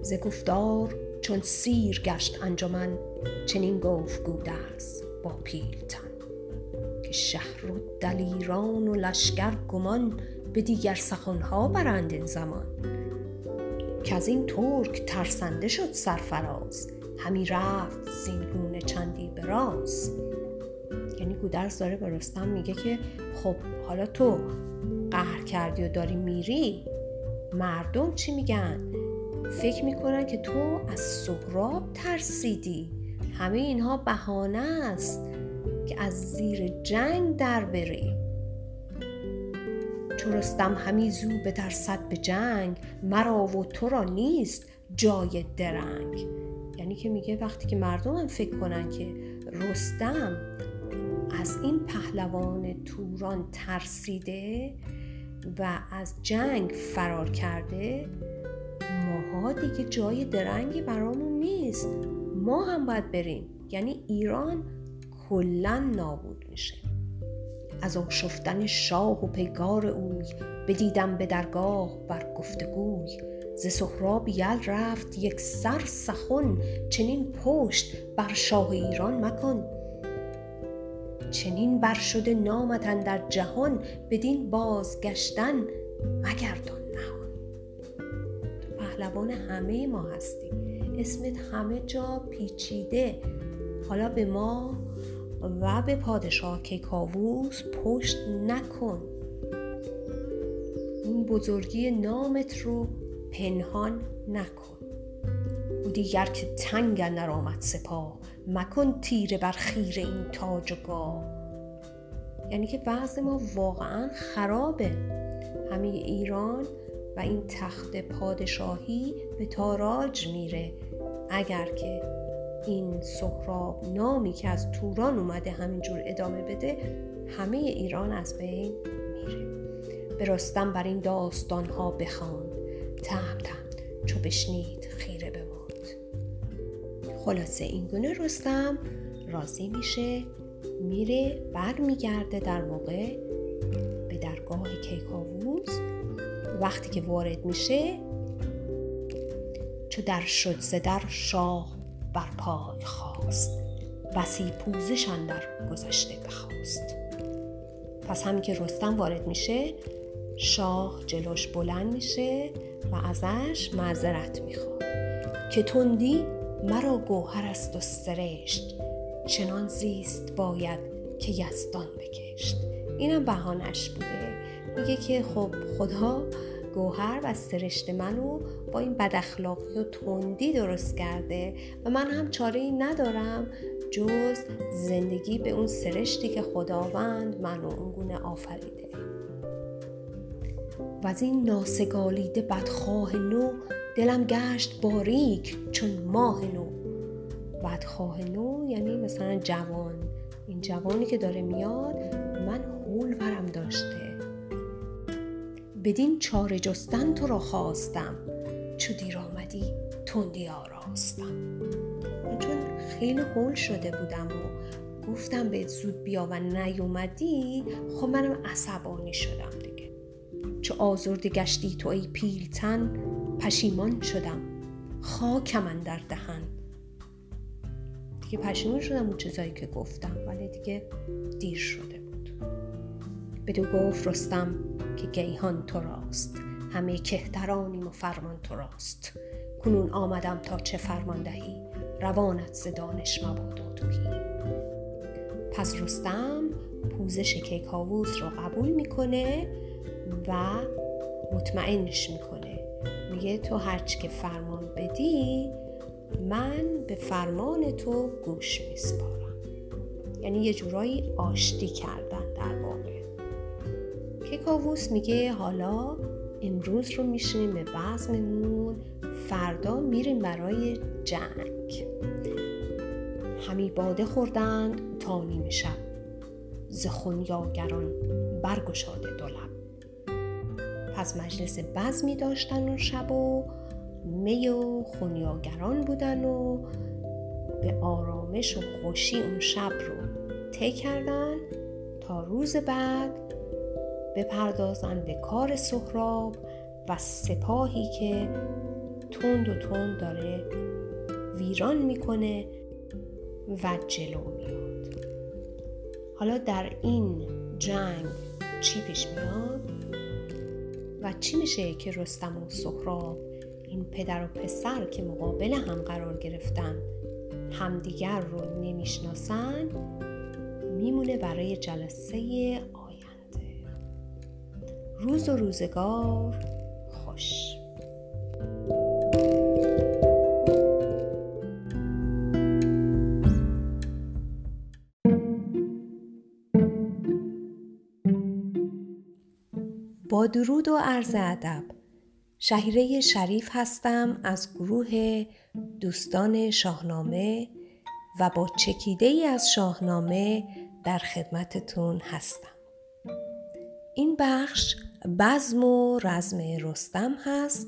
ز گفتار چون سیر گشت انجمن، چنین گفت گودرز با پیلتن. که شهر و دلیران و لشکر گمان، به دیگر سخنها برند این زمان. که از این ترک ترسنده شد سرفراز، همی رفت زین گونه چندی به راز. یعنی گودرز داره به رستم میگه که خب حالا تو قهر کردی و داری میری، مردم چی میگن؟ فکر میکنن که تو از سهراب ترسیدی. همه اینها بهانه است که از زیر جنگ در بری. چو رستم همی زو بترسد به جنگ، مرا و تو را نیست جای درنگ. یعنی که میگه وقتی که مردم هم فکر کنن که رستم از این پهلوان توران ترسیده و از جنگ فرار کرده، ماها دیگه جای درنگی برامون نیست، ما هم باید بریم. یعنی ایران کلن نابود میشه. از آشفتن شاه و پیگار اوی بدیدم به درگاه بر گفتگوی. ز سهراب یل رفت یک سر سخن، چنین پشت بر شاه ایران مکن. چنین بر شده نامت اندر جهان، بدین بازگشتن مگردان نهان. پهلوان همه ما هستی، اسمت همه جا پیچیده. حالا به ما و به پادشاه کیکاووس پشت نکن. این بزرگی نامت رو پنهان نکن. او دیگر که تنگ اندر آمد سپاه، مکن تیره بر خیره این تاج و گاه. یعنی که وضع ما واقعا خرابه. همه ایران و این تخت پادشاهی به تاراج میره اگر که این سهراب نامی که از توران اومده همینجور ادامه بده. همه ایران از بین میره. به رستم بر این داستان ها بخوان، تهم تهم چو بشنید خیره بماند. خلاصه اینگونه رستم راضی میشه، میره بر میگرده در موقع به درگاه کیکاووس. وقتی که وارد میشه، چو در شد ز در شاه بر پای خواست، بسی پوزش اندر گذشته بخواست. پس هم که رستم وارد میشه، شاه جلوش بلند میشه و ازش معذرت میخواد که تندی مرا گوهر است و سرشت، چنان زیست باید که یزدان بکشت. اینم بهانش بوده، میگه که خب خدا گوهر و سرشت منو با این بداخلاقی و تندی درست کرده و من هم چاره‌ای ندارم جز زندگی به اون سرشتی که خداوند منو اونگونه آفریده. و از این ناسگالیده بدخواه نو، دلم گشت باریک چون ماه نو. بدخواه نو یعنی مثلا جوان، این جوانی که داره میاد من هول برم داشته. بدین چاره جستن تو را خواستم، چو دیر آمدی تندی آراستم. من چون خیلی هول شده بودم و گفتم بهت زود بیا و نیومدی، خب منم عصبانی شدم دیگه. چو آزرده گشتی تو ای پیلتن، پشیمان شدم خاکم اندر دهن. دیگه پشیمان شدم اون چیزایی که گفتم، ولی دیگه دیر شده بود. بدو گفت رستم که گیهان تو راست، همه کهترانیم و فرمان تو راست. کنون آمدم تا چه فرمان دهی، روانت ز دانش مباد و تهی. پس رستم پوزش کیکاووس رو قبول میکنه و مطمئنش میکنه، میگه تو هرچی که فرمان بدی من به فرمان تو گوش میسپارم. یعنی یه جورایی آشتی کردن در واقع. کیکاووس میگه حالا امروز رو میشینیم به بزممون، فردا میریم برای جنگ. همی باده خوردند تا نیمه شب، ز خنیاگران برگشاده دو لب. پس مجلس بزمی داشتن اون شب و می و خنیاگران بودن و به آرامش و خوشی اون شب رو طی کردن تا روز بعد بپردازن به کار سهراب و سپاهی که تند و تند داره ویران میکنه و جلو میاد. حالا در این جنگ چی پیش میاد؟ و چی میشه که رستم و سهراب، این پدر و پسر که مقابل هم قرار گرفتن، همدیگر رو نمیشناسن؟ میمونه برای جلسه آینده. روز و روزگار خوش. با درود و عرض ادب، شهیره شریف هستم از گروه دوستان شاهنامه و با چکیده‌ای از شاهنامه در خدمتتون هستم. این بخش بزم و رزم رستم هست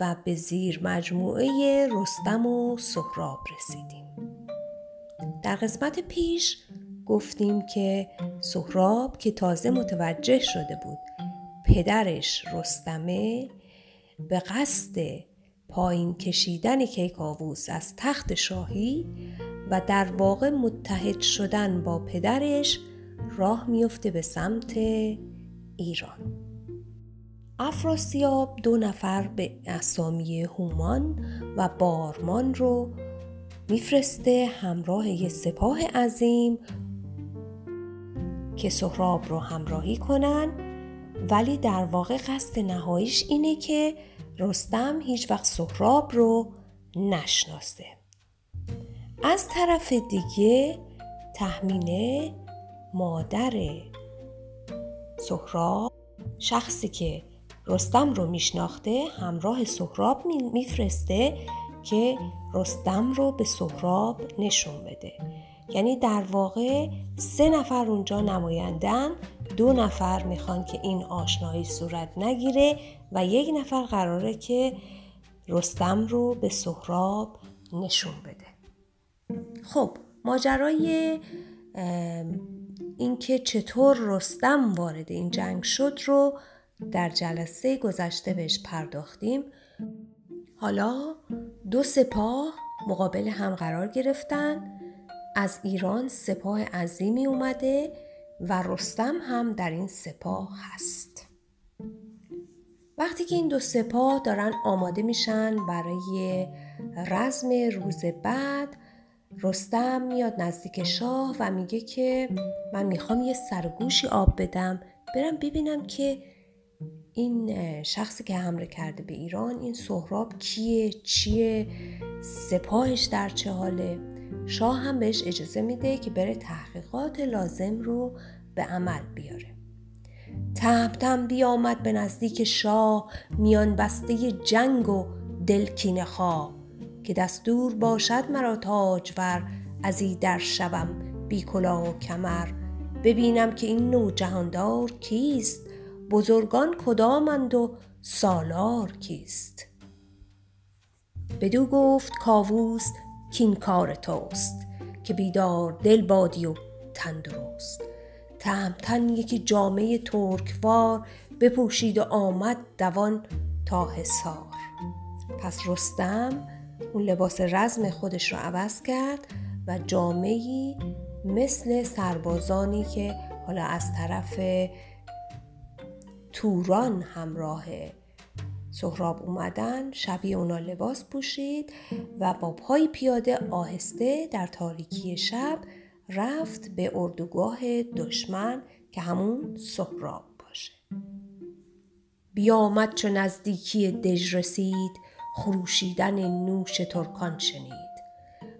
و به زیر مجموعه رستم و سهراب رسیدیم. در قسمت پیش گفتیم که سهراب که تازه متوجه شده بود پدرش رستمه، به قصد پایین کشیدن کیکاووس از تخت شاهی و در واقع متحد شدن با پدرش راه میفته به سمت ایران. افراسیاب دو نفر به اسامی هومان و بارمان رو میفرسته همراه یه سپاه عظیم که سهراب رو همراهی کنن، ولی در واقع قصد نهاییش اینه که رستم هیچ وقت سهراب رو نشناسه. از طرف دیگه تهمینه مادر سهراب، شخصی که رستم رو میشناخته، همراه سهراب میفرسته که رستم رو به سهراب نشون بده. یعنی در واقع سه نفر اونجا نمایندن، دو نفر میخوان که این آشنایی صورت نگیره و یک نفر قراره که رستم رو به سهراب نشون بده. خب ماجرای اینکه چطور رستم وارد این جنگ شد رو در جلسه گذشته بهش پرداختیم. حالا دو سپاه مقابل هم قرار گرفتن، از ایران سپاه عظیمی اومده و رستم هم در این سپاه هست. وقتی که این دو سپاه دارن آماده میشن برای رزم روز بعد، رستم میاد نزدیک شاه و میگه که من میخوام یه سرگوشی آب بدم، برم ببینم که این شخصی که حمله کرده به ایران، این سهراب کیه، چیه، سپاهش در چه حاله. شاه هم بهش اجازه میده که بره تحقیقات لازم رو به عمل بیاره. تهمتن بیامد به نزدیک شاه، میان بسته جنگ و دلکین خواه، که دستور باشد مرا تاجور، از ای در شبم بی کلاه و کمر. ببینم که این نو جهاندار کیست، بزرگان کدامند و سالار کیست. بدو گفت کاووس کین کار توست، که بیدار دل بادی و تندرست. تهمتن یکی جامعه ترکوار، بپوشید و آمد دوان تا حصار. پس رستم اون لباس رزم خودش رو عوض کرد و جامعه‌ای مثل سربازانی که حالا از طرف توران همراه سهراب اومدن شبیه اونا لباس پوشید و با پای پیاده آهسته در تاریکی شب رفت به اردوگاه دشمن که همون سهراب باشه. بیامد چو نزدیکی دژ رسید، خروشیدن نوش ترکان شنید.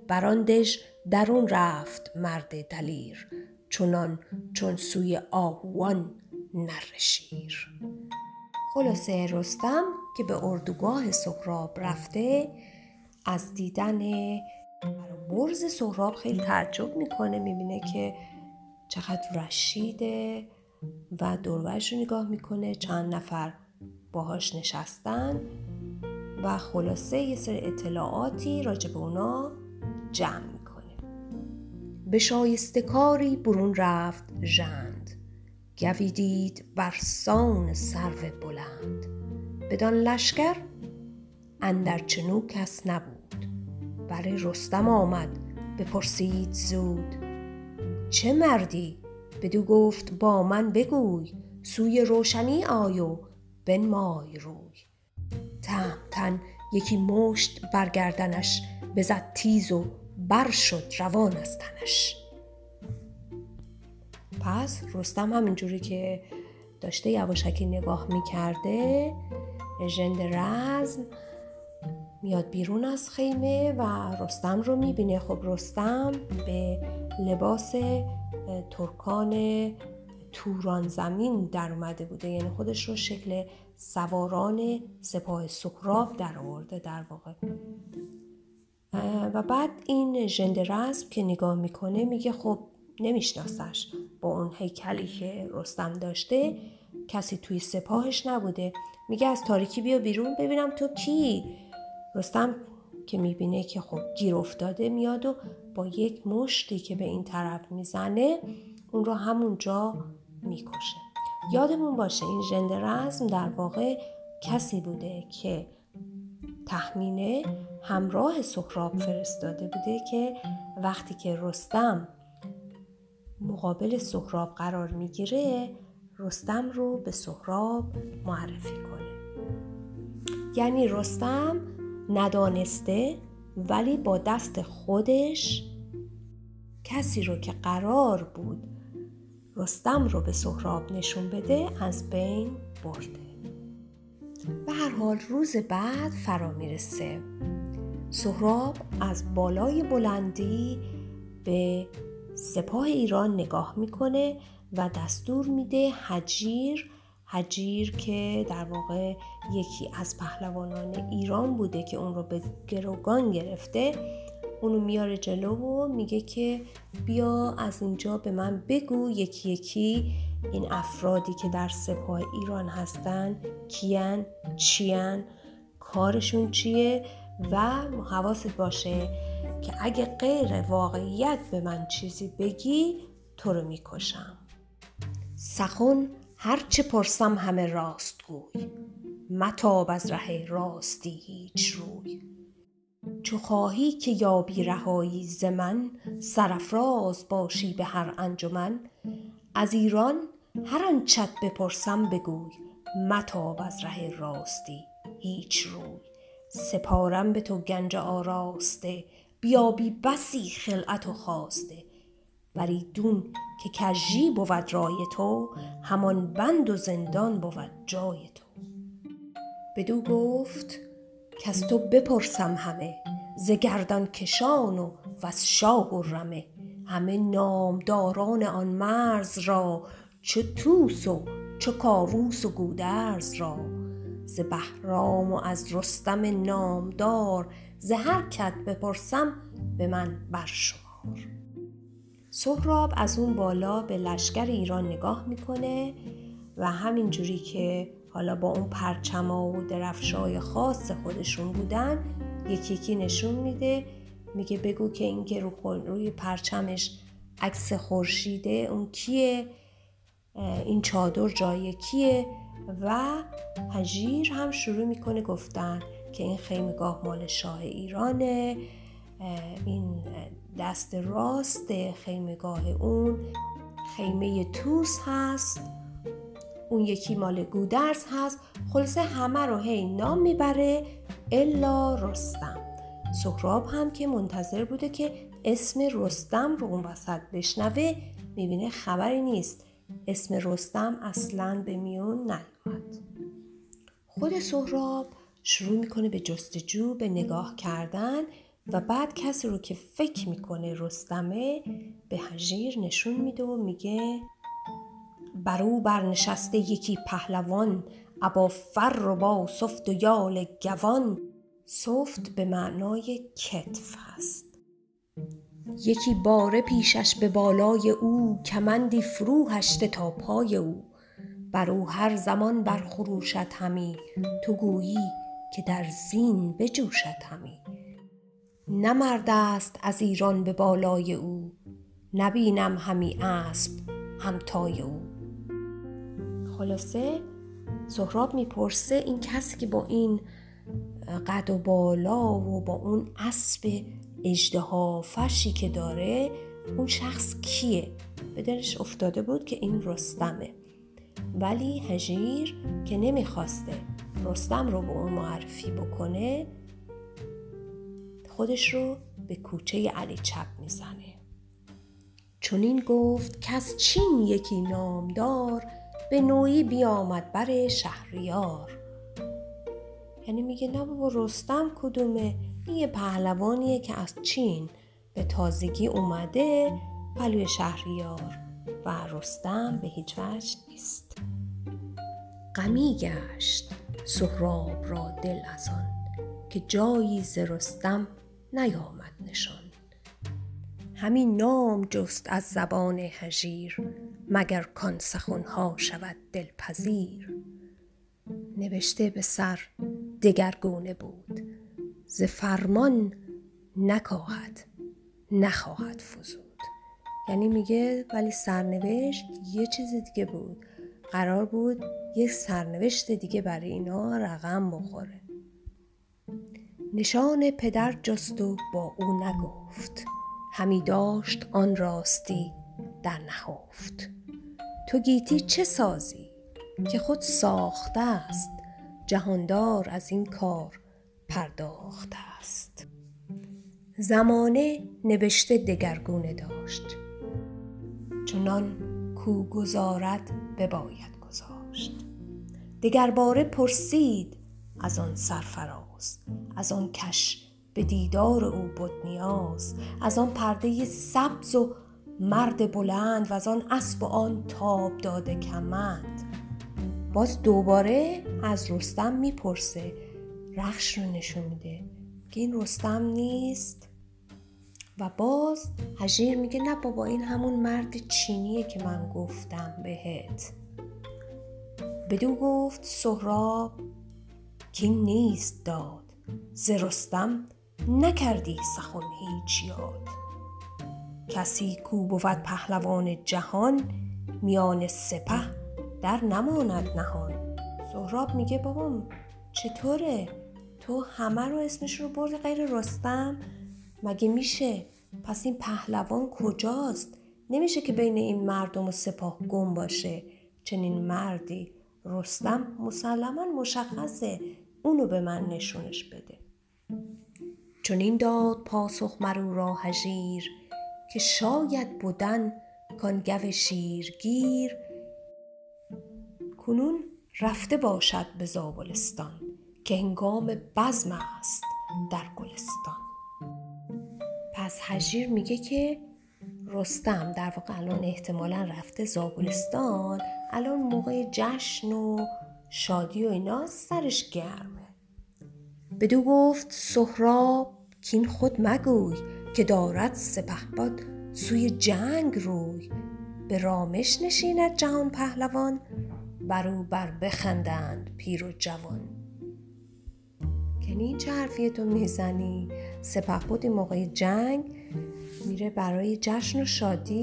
بران دژ درون رفت مرد دلیر، چونان چون سوی آهوان نره شیر. خلاصه رستم که به اردوگاه سهراب رفته، از دیدن برز سهراب خیلی تعجب میکنه، میبینه که چقدر رشیده و دروش رو نگاه میکنه، چند نفر باهاش نشستن و خلاصه یه سری اطلاعاتی راجع به اونا جمع میکنه. به شایسته کاری برون رفت ژند، گوی دید برسان سرو بلند. بدان لشکر اندر چنو کس نبود، برای رستم آمد بپرسید زود. چه مردی؟ بدو گفت با من بگوی، سوی روشنی آی و بنمای روی. تهمتن یکی مشت برگردنش، بزد تیز و بر شد روان از تنش. پس رستم همینجوری که داشته یواشکی نگاه میکرده، جندرزم میاد بیرون از خیمه و رستم رو میبینه. خب رستم به لباس ترکان توران زمین در اومده بوده، یعنی خودش رو شکل سواران سپاه سهراب در آورده در واقع. و بعد این جندرزم که نگاه میکنه میگه خب نمیشناسش، با اون هیکلی که رستم داشته کسی توی سپاهش نبوده. میگه از تاریکی بیا بیرون ببینم تو کی. رستم که میبینه که خب گیر افتاده، میاد و با یک مشتی که به این طرف میزنه اون رو همونجا میکشه. یادمون باشه این جندرزم در واقع کسی بوده که تهمینه همراه سهراب فرستاده بوده که وقتی که رستم مقابل سهراب قرار میگیره رستم رو به سهراب معرفی کنه. یعنی رستم ندانسته ولی با دست خودش کسی رو که قرار بود رستم رو به سهراب نشون بده از بین برده. به هر حال روز بعد فرا میرسه. سهراب از بالای بلندی به سپاه ایران نگاه میکنه و دستور میده هجیر هجیر که در واقع یکی از پهلوانان ایران بوده که اون رو به گروگان گرفته، اونو میاره جلو و میگه که بیا از اینجا به من بگو یکی یکی این افرادی که در سپاه ایران هستن کیان، چیان، کارشون چیه و حواست باشه که اگه غیر واقعیت به من چیزی بگی تو رو میکشم. سخن هرچه پرسم همه راست گوی، متاب از ره راستی هیچ روی. چو خواهی که یابی رهایی ز من، سرافراز باشی به هر انجمن. از ایران هر آنچت بپرسم بگوی، متاب از ره راستی هیچ روی. سپارم به تو گنج آراسته، بیابی بسی خلعت و خواسته. وریدون که کژی بود رای تو، همان بند و زندان بود جای تو. بدو گفت که از تو بپرسم همه، ز گردن کشان و وز شاه و رمه. همه نامداران آن مرز را، چو توس و چو کاووس و گودرز را. ز بهرام و از رستم نامدار، ز هر کت بپرسم به من برشمار. سهراب از اون بالا به لشکر ایران نگاه میکنه و همینجوری که حالا با اون پرچما و درفشای خاص خودشون بودن یکی یکی نشون میده، میگه بگو که این که رو روی پرچمش عکس خورشیده اون کیه، این چادر جای کیه. و هجیر هم شروع میکنه گفتن که این خیمگاه مال شاه ایرانه، این دست راست خیمگاه اون خیمه توس هست، اون یکی مال گودرز هست. خلاصه همه رو هی نام میبره الا رستم. سهراب هم که منتظر بوده که اسم رستم رو اون وسط بشنوه، میبینه خبری نیست، اسم رستم اصلاً به میون نیومد. خود سهراب شروع میکنه به جستجو، به نگاه کردن و بعد کسی رو که فکر میکنه رستمه به هجیر نشون میده و میگه بر او برنشسته یکی پهلوان، ابا فر و با صفت و یال گوان. صفت به معنای کتف هست. یکی باره پیشش به بالای او، کمندی فرو هشته تا پای او. بر او هر زمان برخروشد همی، تو گویی که در زین بجوشد همی. نه مرد است از ایران به بالای او، نبینم همی اسب همتای او. خلاصه سهراب میپرسه این کسی که با این قد و بالا و با اون اسب اژدها فشی که داره اون شخص کیه؟ به دلش افتاده بود که این رستمه، ولی هجیر که نمیخواسته رستم رو به اون معرفی بکنه خودش رو به کوچه علی چپ میزنه. چنین گفت کس چین یکی نامدار، به نوعی بیامد بر شهریار. یعنی میگه نه بابا رستم کدومه، این یه پهلوانیه که از چین به تازگی اومده پلوی شهریار و رستم به هیچ وجه نیست. غمی گشت سهراب را دل از آن، که جایی ز رستم نیامد نشان. همین نام جست از زبان هجیر، مگر کان سخنها شود دلپذیر. نوشته به سر دگرگونه بود، ز فرمان نکاهد نخواهد فزود. یعنی میگه ولی سرنوشت یه چیز دیگه بود، قرار بود یک سرنوشت دیگه برای اینا رقم بخوره. نشان پدر جست و با او نگفت، همی داشت آن راستی در نهفت. تو گیتی چه سازی که خود ساخته است، جهاندار از این کار پرداخته است. زمانه نبشته دگرگونه داشت، چنان کو گذارد بباید گذاشت. دگرباره پرسید از آن سرفراز، از آن کش به دیدار او بود نیاز، از آن پرده سبز و مرد بلند، و از آن اسب و آن تاب داده کمند. باز دوباره از رستم میپرسه، رخش رو نشون میده که این رستم نیست. و باز هجیر میگه نه بابا، این همون مرد چینیه که من گفتم بهت. بدو گفت سهراب که نیست داد، ز رستم نکردی سخن هیچ یاد. کسی کو بود پهلوان جهان، میان سپه در نماند نهان. سهراب میگه بابام چطوره؟ تو همه رو اسمش رو بردی غیر رستم؟ مگه میشه؟ پس این پهلوان کجاست؟ نمیشه که بین این مردم و سپاه گم باشه چنین مردی. رستم مسلماً مشخصه، اونو به من نشونش بده. چون این داد پاسخ مرو را هجیر، که شاید بودن کانگو شیرگیر، کنون رفته باشد به زابلستان، که هنگام بزم است در گلستان. پس هجیر میگه که رستم در واقع الان احتمالاً رفته زابلستان، الان موقع جشن و شادی و اینا سرش گرمه. بدو گفت سهراب کین خود مگوی، که دارد سپهبد سوی جنگ روی. به رامش نشیند جهان پهلوان، برو بر بخندند پیر و جوان. کنی چه حرفیتو میزنی؟ سپهبد موقع جنگ میره برای جشن و شادی،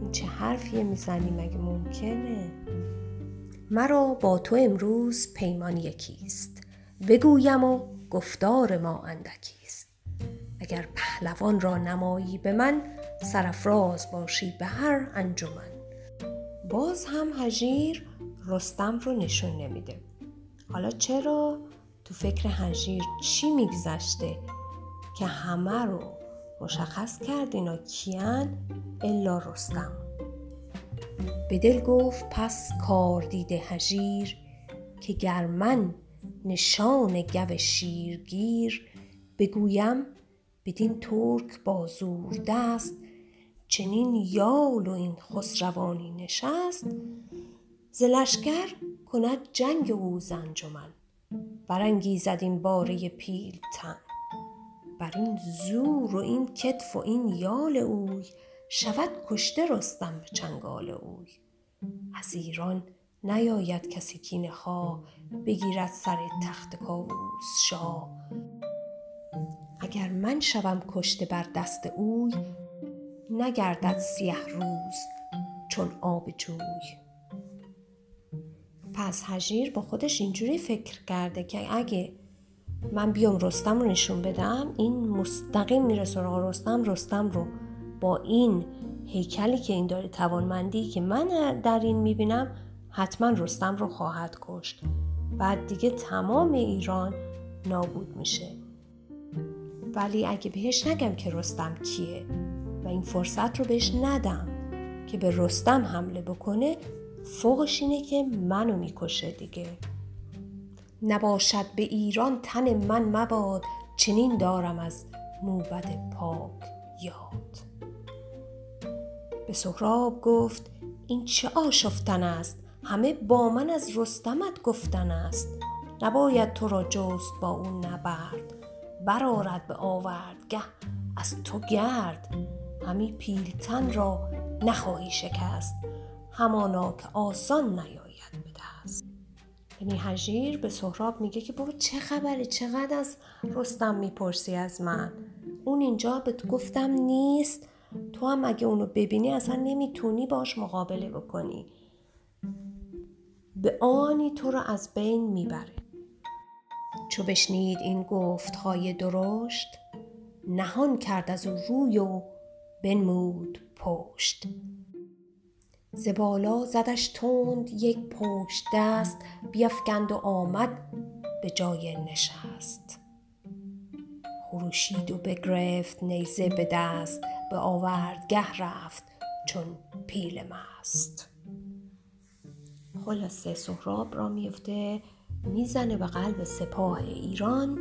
این چه حرفیه میزنی؟ مگه ممکنه؟ مرا با تو امروز پیمان یکیست، بگویم و گفتار ما اندکیست. اگر پهلوان را نمایی به من، سرفراز باشی به هر انجمن. باز هم هجیر رستم رو نشون نمیده. حالا چرا؟ تو فکر هجیر چی میگذشته که همه رو مشخص کرد اینا کیان الا رستم. به دل گفت پس کار دیده هجیر، که گر من نشان گو شیرگیر، بگویم بدین ترک با زور دست، چنین یال و این خسروانی نشست. ز لشکر کند جنگ او ز انجمن، برانگیزد این باره پیل تن. بر این زور و این کتف و این یال اوی، شود کشته رستم به چنگال اوی. از ایران نیاید کسی کینه خواه، بگیرد سر تخت کاووس شاه. اگر من شوم کشته بر دست اوی، نگردد سیه روز چون آب جوی. پس هجیر با خودش اینجوری فکر کرده که اگه من بیام رستم رو نشون بدم، این مستقیم میره سراغ رستم، رستم رو با این هیکلی که این داره، توانمندی که من در این میبینم، حتما رستم رو خواهد کشت. بعد دیگه تمام ایران نابود میشه. ولی اگه بهش نگم که رستم کیه و این فرصت رو بهش ندم که به رستم حمله بکنه، فوقش اینه که منو میکشه دیگه. نباشد به ایران تن من مباد، چنین دارم از موبد پاک یاد. به سهراب گفت این چه آشفتن است، همه با من از رستمت گفتن است. نباید تو را جست با اون نبرد، برآرد به آوردگه از تو گرد. همی پیلتن را نخواهی شکست، همانا که آسان نیاید به دست. یعنی هجیر به سهراب میگه که بابا چه خبره، چقدر از رستم میپرسی از من؟ اون اینجا بهت گفتم نیست، تو هم اگه اونو ببینی اصلا نمیتونی باش مقابله بکنی، به آنی تو رو از بین میبره. چو بشنید این گفتهای درشت، نهان کرد از او روی و بنمود پشت. ز بالا زدش تند یک پشت دست، بیفگند و آمد به جای نشست. خروشید و بگرفت نیزه به دست، به آوردگه رفت چون پیل مست. خلاصه سهراب را میفته میزنه به قلب سپاه ایران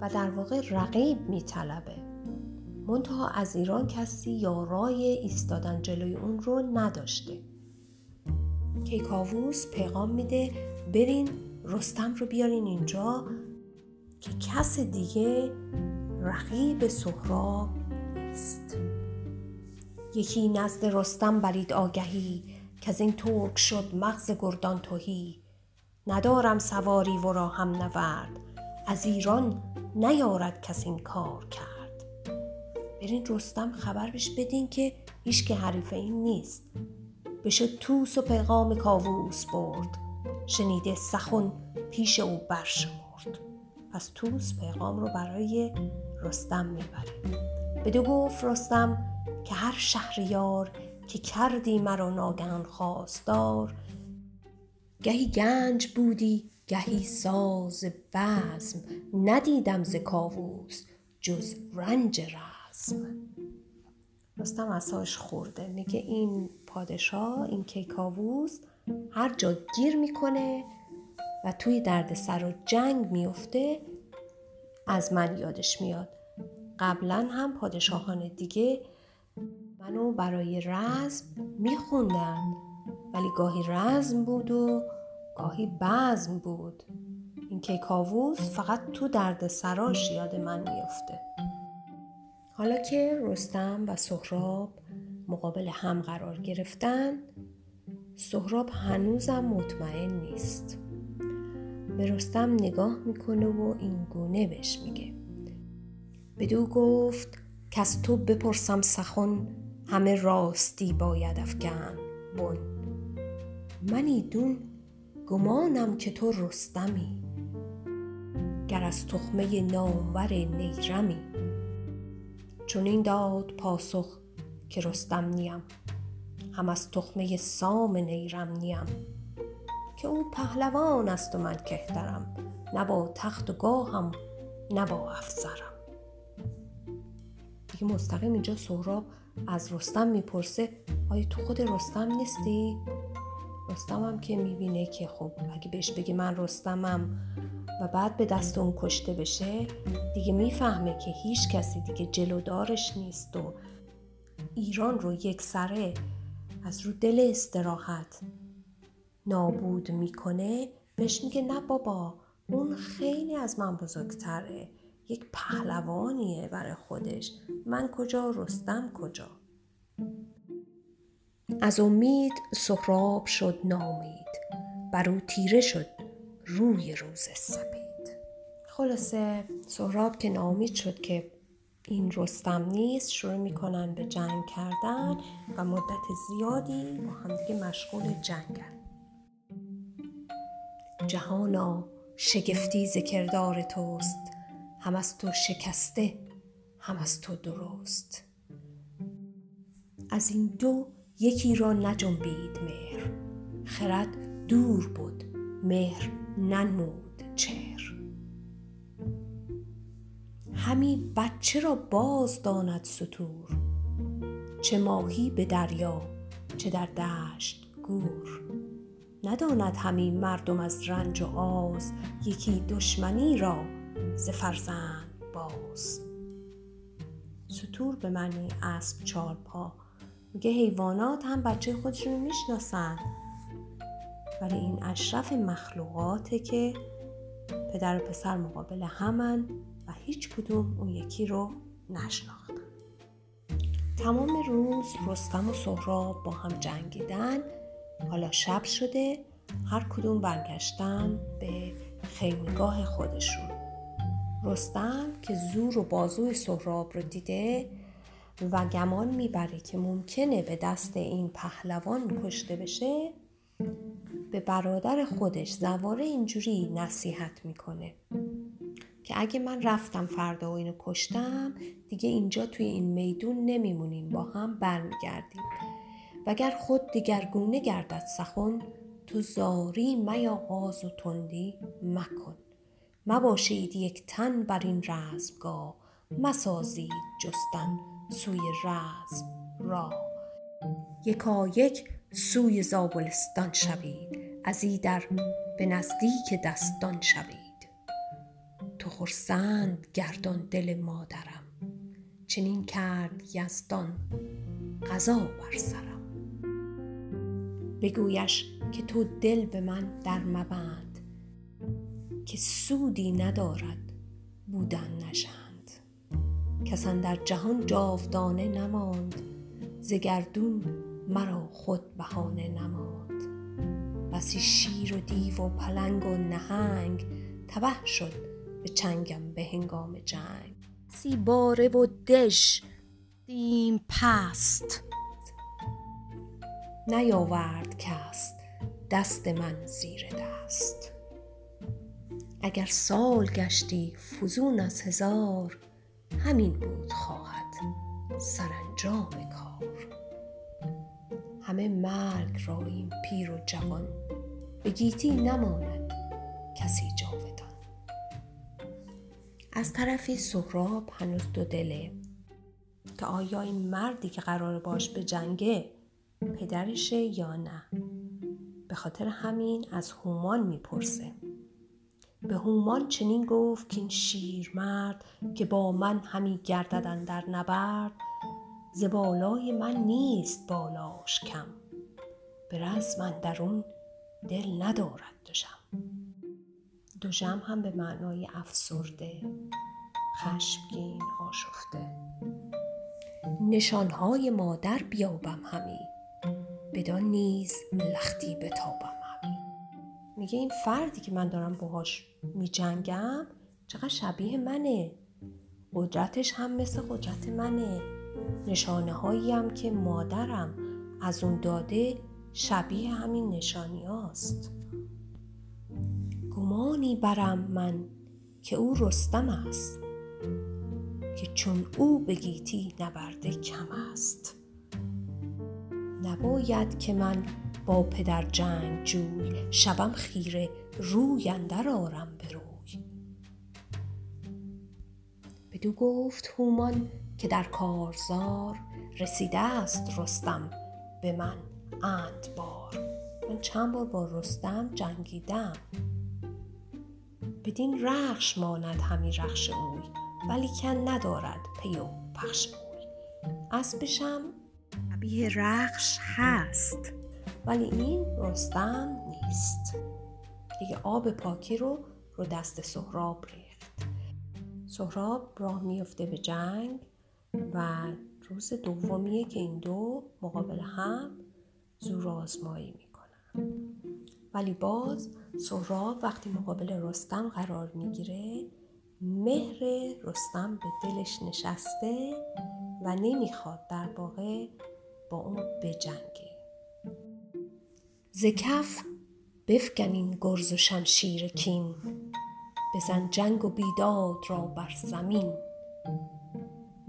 و در واقع رقیب میطلبه، منتها از ایران کسی یارای ایستادن جلوی اون رو نداشته. کیکاووس پیغام میده برین رستم رو بیارین اینجا که کس دیگه رقیب سهراب نیست. یکی نزد رستم برید آگهی، که از این ترک شد مغز گردان تهی. ندارم سواری و را هم نورد، از ایران نیارد کس این کار کرد. برین رستم خبر بش بدین که هیچ که حریف این نیست. بشد توس و پیغام کاووس برد، شنیده سخن پیش او برشمرد. پس توس پیغام رو برای رستم میبره. بدو گفت رستم که هر شهریار، که کردی مرا ناگهان خواستار. گهی گنج بودی گهی ساز بزم، ندیدم ز کاووس جز رنج رزم. رستم عصاش خورده، میگه این پادشاه، این کیکاووس هر جا گیر میکنه و توی دردسر و جنگ میفته از من یادش میاد. قبلا هم پادشاهان دیگه منو برای رزم میخوندن، ولی گاهی رزم بود و گاهی بزم بود. این کیکاووس فقط تو درد سراش یاد من میفته. حالا که رستم و سهراب مقابل هم قرار گرفتن، سهراب هنوزم مطمئن نیست. به رستم نگاه میکنه و این گونه بهش میگه بدو گفت که از تو بپرسم سخن، همه راستی باید افکن بون. من ایدون گمانم که تو رستمی، گر از تخمه نامور نیرمی. چون این داد پاسخ که رستم نیم، هم از تخمه سام نیرم نیم. که او پهلوان است و من کهترم، نه با تخت و گاهم نه با افسرم. دیگه مستقیم اینجا سهراب از رستم میپرسه آیا تو خود رستم نیستی؟ رستم هم که میبینه که خب اگه بهش بگی من رستمم و بعد به دست اون کشته بشه، دیگه میفهمه که هیچ کسی دیگه جلودارش نیست و ایران رو یک سره از رو دل استراحت نابود میکنه. بهش میگه نه بابا، اون خیلی از من بزرگتره، یک پهلوانیه برای خودش، من کجا، رستم کجا. از امید سهراب شد نامید، بر او تیره شد روی روز سپید. خلاصه سهراب که نامید شد که این رستم نیست، شروع میکنن به جنگ کردن و مدت زیادی با همدیگه مشغول جنگن. جهانا شگفتی ز کردار توست، هم از تو شکسته هم از تو درست. از این دو یکی را نجنبید مهر، خرد دور بود مهر ننمود چهر. همی بچه را باز داند ستور، چه ماهی به دریا چه در دشت گور. نداند همی مردم از رنج و آز، یکی دشمنی را ز فرزند باز. ستور به معنی اسب چارپا، میگه حیوانات هم بچه خودشون میشناسن، ولی این اشرف مخلوقاته که پدر و پسر مقابل همن و هیچ کدوم اون یکی رو نشناختن. تمام روز رستم و سهراب با هم جنگیدن. حالا شب شده هر کدوم برگشتن به خیمگاه خودشون. رستم که زور و بازوی سهراب رو دیده و گمان میبره که ممکنه به دست این پهلوان کشته بشه، به برادر خودش زواره اینجوری نصیحت میکنه که اگه من رفتم فردا و اینو کشتم، دیگه اینجا توی این میدون نمیمونیم، با هم برمیگردیم، وگر خود دیگرگونه گردد سخن، تو زاری میاغاز و تندی مکن، مباشید یک تن بر این رزمگاه، مسازید جستن سوی رزم را، یکا یک سوی زابلستان شوید، از ایدر به نزدیک دستان شوید، تو خرسند گردان دل مادرم، چنین کرد یزدان قضا بر سرم، بگویش که تو دل به من در مبند، که سودی ندارد بودن نژند، کس اندر جهان جاودانه نماند، ز گردون مرا خود بهانه نماند، بسی شیر و دیو و پلنگ و نهنگ، تبه شد به چنگم به هنگام جنگ، سی باره و دژ دیم پست، نیاورد کس دست من زیر دست، اگر سال گشتی فزون از هزار، همین بود خواهد سرانجام کار، همه مرگ را این پیر و جوان، به گیتی نماند کسی جاودان. از طرفی سهراب هنوز دو دله که آیا این مردی که قرار باش به جنگه پدرشه یا نه. به خاطر همین از هومان میپرسه. به هومان چنین گفت که این شیرمرد که با من همی گرددن در نبرد، ز بالای من نیست بالاش کم، به رزم اندرون دل ندارد دژم. دژم هم به معنای افسرده، خشمگین، آشفته. نشانهای مادر بیابم همی، بدان نیز لختی بتابم همی. میگه این فردی که من دارم باهاش میجنگم چقدر شبیه منه، قدرتش هم مثل قدرت منه، نشانه هایی هم که مادرم از اون داده شبیه همین نشانی هاست. گمانی برم من که او رستم است، که چون او به گیتی نبرده کم است، نباید که من با پدر جنگ جوی، شبم خیره روی اندر آرم بروی. بدو گفت هومان که در کارزار، رسیده است رستم به من اند بار، من چند بار با رستم جنگیدم، بدین رخش ماند همی رخش اوی، ولیکن ندارد پی و پخش اوی. اسبشم شبیه رخش هست ولی این رستم نیست. دیگه آب پاکی رو رو دست سهراب ریخت. سهراب راه میفته به جنگ و روز دومیه که این دو مقابل هم زور آزمایی میکنن، ولی باز سهراب وقتی مقابل رستم قرار میگیره، مهر رستم به دلش نشسته و نمیخواد در واقع با اون بجنگه. ز کف بفکن این گرز و شمشیر کین، بزن جنگ و بیداد را بر زمین،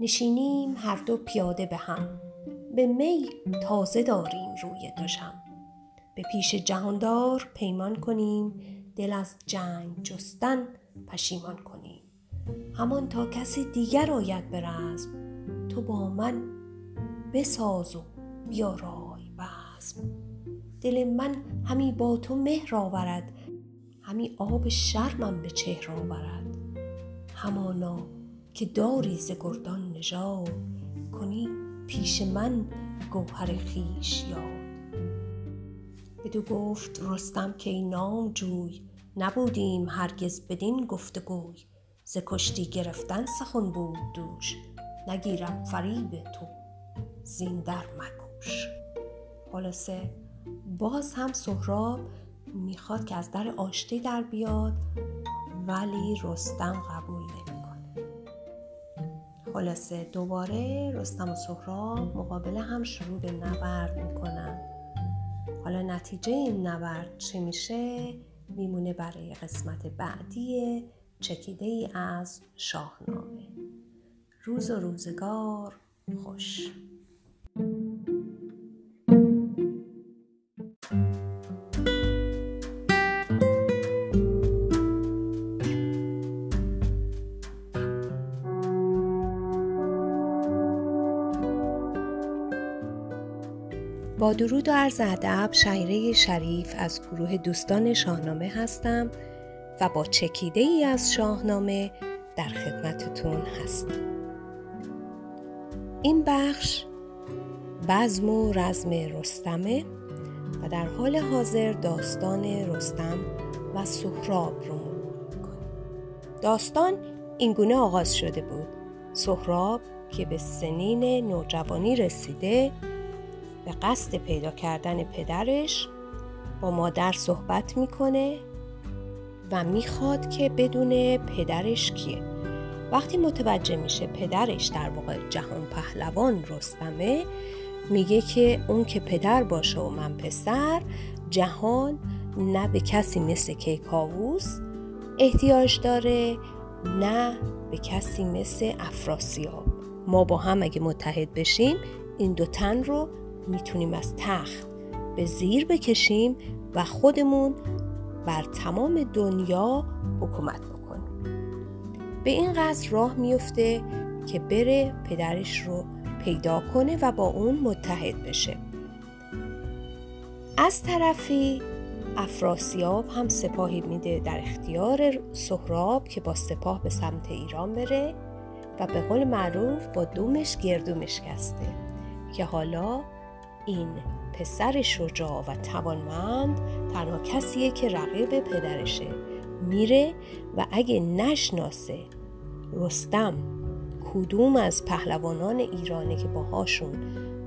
نشینیم هر دو پیاده به هم، به می تازه داریم روی دژم، به پیش جهاندار پیمان کنیم، دل از جنگ جستن پشیمان کنیم، همان تا کسی دیگر آید به رزم، تو با من بساز و بیارای بزم، دل من همی با تو مهر آورد، همی آب شرمم به چهر آورد، همانا که داری ز گردان نژاد، کنی پیش من گوهر خویش یاد. بدو گفت رستم که این نام جوی، نبودیم هرگز بدین گفتگوی، ز کشتی گرفتن سخن بود دوش، نگیرم فریب تو زین در مگوش. خلاصه باز هم سهراب میخواد که از در آشتی در بیاد، ولی رستم قبول نمیکنه. خلاصه دوباره رستم و سهراب مقابله هم شروع به نبرد میکنن. حالا نتیجه این نبرد چی میشه میمونه برای قسمت بعدی چکیده ای از شاهنامه. روز و روزگار خوش. با درود و عرض ادب، شهیره شریف از گروه دوستان شاهنامه هستم و با چکیده ای از شاهنامه در خدمتتون هستم. این بخش بزم و رزم رستمه و در حال حاضر داستان رستم و سهراب رو مرور می‌کنیم. داستان اینگونه آغاز شده بود: سهراب که به سنین نوجوانی رسیده به قصد پیدا کردن پدرش با مادر صحبت میکنه و میخواد که بدونه پدرش کیه. وقتی متوجه میشه پدرش در واقع جهان پهلوان رستمه، میگه که اون که پدر باشه و من پسر، جهان نه به کسی مثل کیکاووس احتیاج داره نه به کسی مثل افراسیاب. ما با هم اگه متحد بشیم این دو تن رو میتونیم از تخت به زیر بکشیم و خودمون بر تمام دنیا حکومت بکنیم. به این قصد راه میفته که بره پدرش رو پیدا کنه و با اون متحد بشه. از طرفی افراسیاب هم سپاهی میده در اختیار سهراب که با سپاه به سمت ایران بره و به قول معروف با دومش گردومش کسته، که حالا این پسر شجاع و توانمند تنها کسیه که رقیب پدرشه. میره و اگه نشناسه رستم کدوم از پهلوانان ایرانه که باهاشون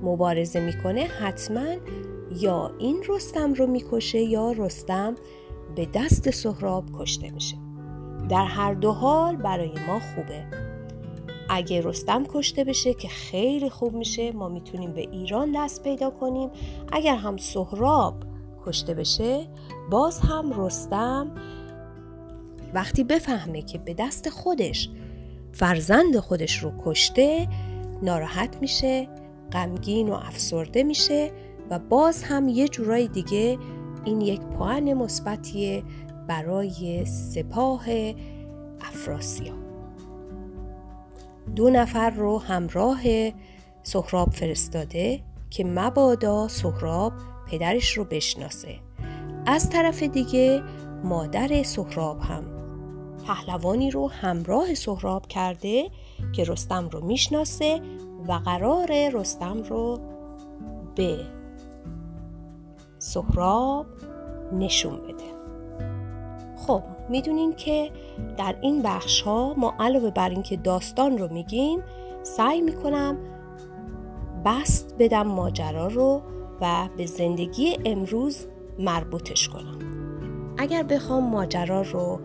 مبارزه میکنه، حتما یا این رستم رو میکشه یا رستم به دست سهراب کشته میشه. در هر دو حال برای ما خوبه. اگه رستم کشته بشه که خیلی خوب میشه، ما میتونیم به ایران دست پیدا کنیم. اگر هم سهراب کشته بشه، باز هم رستم وقتی بفهمه که به دست خودش فرزند خودش رو کشته، ناراحت میشه، غمگین و افسرده میشه و باز هم یه جورای دیگه این یک پوان مثبتیه برای سپاه افراسیاب. دو نفر رو همراه سهراب فرستاده که مبادا سهراب پدرش رو بشناسه. از طرف دیگه مادر سهراب هم پهلوانی رو همراه سهراب کرده که رستم رو میشناسه و قرار رستم رو به سهراب نشون بده. خب میدونین که در این بخش ها ما علاوه بر این که داستان رو میگیم، سعی میکنم بست بدم ماجرا رو و به زندگی امروز مربوطش کنم. اگر بخوام ماجرا رو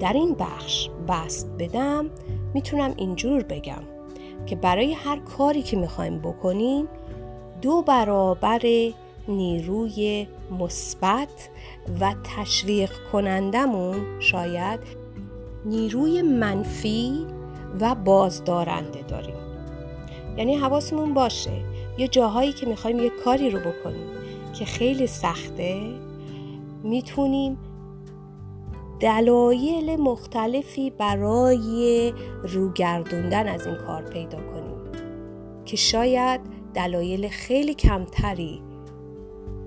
در این بخش بست بدم، میتونم اینجور بگم که برای هر کاری که میخوایم بکنیم دو برابر نیروی مثبت و تشویق کنندمون شاید نیروی منفی و بازدارنده داریم. یعنی حواسمون باشه یه جاهایی که میخوایم یه کاری رو بکنیم که خیلی سخته، میتونیم دلایل مختلفی برای روگردوندن از این کار پیدا کنیم که شاید دلایل خیلی کمتری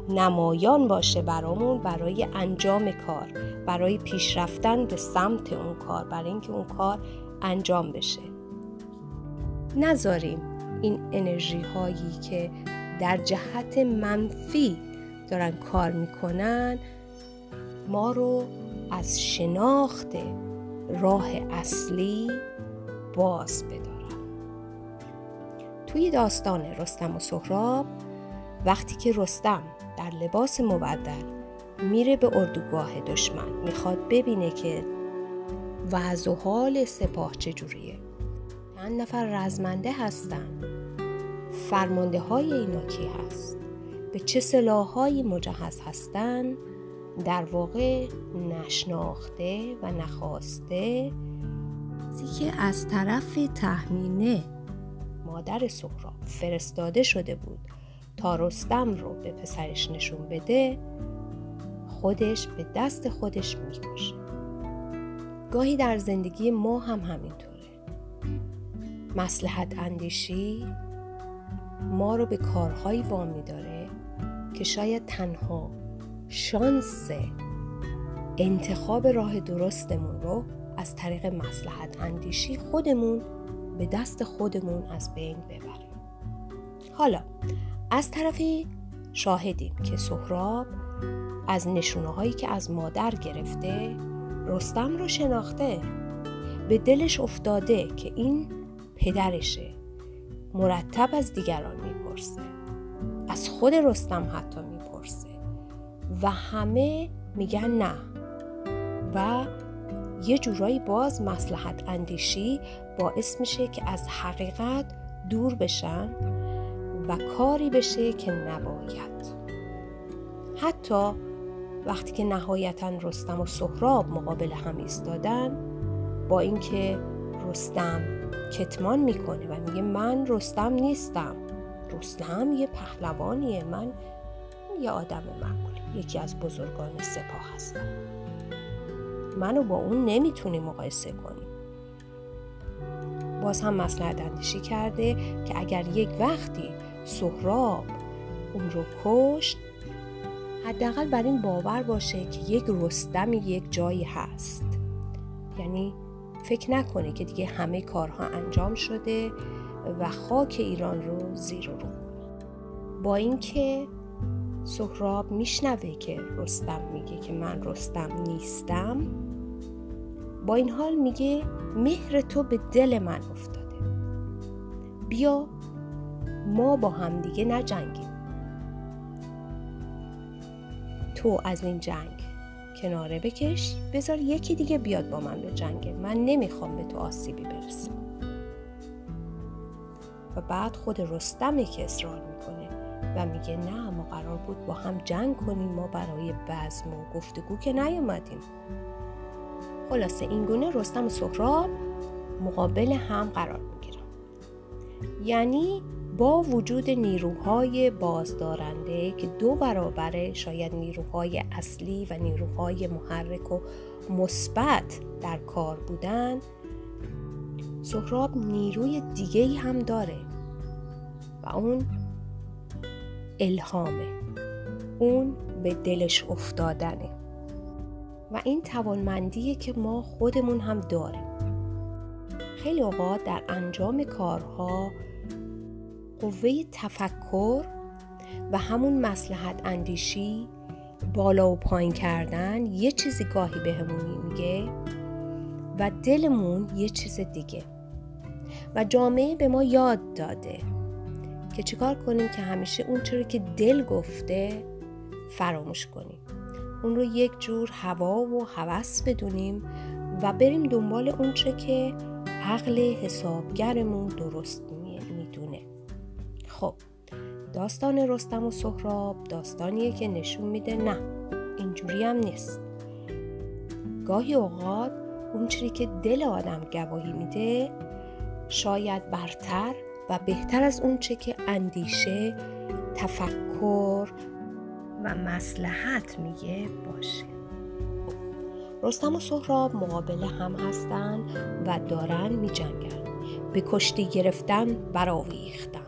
نمایان باشه برامون برای انجام کار، برای پیش رفتن به سمت اون کار، برای اینکه اون کار انجام بشه. نذاریم این انرژی هایی که در جهت منفی دارن کار میکنن ما رو از شناخت راه اصلی باز بدارن. توی داستان رستم و سهراب وقتی که رستم در لباس مبدل میره به اردوگاه دشمن، میخواد ببینه که وضع و حال سپاه چجوریه، چند نفر رزمنده هستن، فرمانده های اینا کی هست، به چه سلاح‌هایی مجهز هستن. در واقع نشناخته و نخواسته که از طرف تهمینه مادر سهراب فرستاده شده بود تا رستم رو به پسرش نشون بده، خودش به دست خودش می‌کشه. گاهی در زندگی ما هم همینطوره. مصلحت اندیشی ما رو به کارهایی وامی داره که شاید تنها شانس انتخاب راه درستمون رو از طریق مصلحت اندیشی خودمون به دست خودمون از بین ببریم. حالا از طرفی شاهدیم که سهراب از نشونه‌هایی که از مادر گرفته رستم رو شناخته، به دلش افتاده که این پدرشه، مرتب از دیگران میپرسه، از خود رستم حتی میپرسه و همه میگن نه و یه جورایی باز مصلحت اندیشی باعث میشه که از حقیقت دور بشن و کاری بشه که نباید. حتی وقتی که نهایتاً رستم و سهراب مقابل هم ایستادن، با اینکه رستم کتمان میکنه و میگه من رستم نیستم، رستم یه پهلوانیه، من یه آدم معمولی، یکی از بزرگان سپاه هستم، منو با اون نمیتونی مقایسه کنی. باز هم مصلحت اندیشی کرده که اگر یک وقتی سهراب اون رو کشت، حداقل بر این باور باشه که یک رستم یک جایی هست، یعنی فکر نکنه که دیگه همه کارها انجام شده و خاک ایران رو زیر و رو کنه. با اینکه سهراب میشنوه که رستم میگه که من رستم نیستم، با این حال میگه مهر تو به دل من افتاده، بیا ما با هم دیگه نجنگیم، تو از این جنگ کناره بکش، بذار یکی دیگه بیاد با من به جنگه، من نمیخوام به تو آسیبی برسم. و بعد خود رستمه که اصرار میکنه و میگه نه، ما قرار بود با هم جنگ کنیم، ما برای بزم و گفتگو که نیومدیم. خلاصه اینگونه رستم و سهراب مقابل هم قرار میگیرن، یعنی با وجود نیروهای بازدارنده که دو برابر شاید نیروهای اصلی و نیروهای محرک و مثبت در کار بودن، سهراب نیروی دیگه‌ای هم داره و اون الهامه، اون به دلش افتادنه و این توانمندیه که ما خودمون هم داریم. خیلی اوقات در انجام کارها قوه تفکر و همون مصلحت اندیشی، بالا و پایین کردن، یه چیزی گاهی بهمون میگه و دلمون یه چیز دیگه. و جامعه به ما یاد داده که چیکار کنیم که همیشه اون چیزی که دل گفته فراموش کنیم، اون رو یک جور هوا و هوس بدونیم و بریم دنبال اون چیزی که عقل حسابگرمون درست میدونه. خب داستان رستم و سهراب داستانیه که نشون میده نه، اینجوری هم نیست. گاهی اوقات اون چیزی که دل آدم گواهی میده شاید برتر و بهتر از اون چه که اندیشه، تفکر و مصلحت میگه باشه. رستم و سهراب مقابل هم هستن و دارن میجنگن، به کشتی گرفتن برآویختن،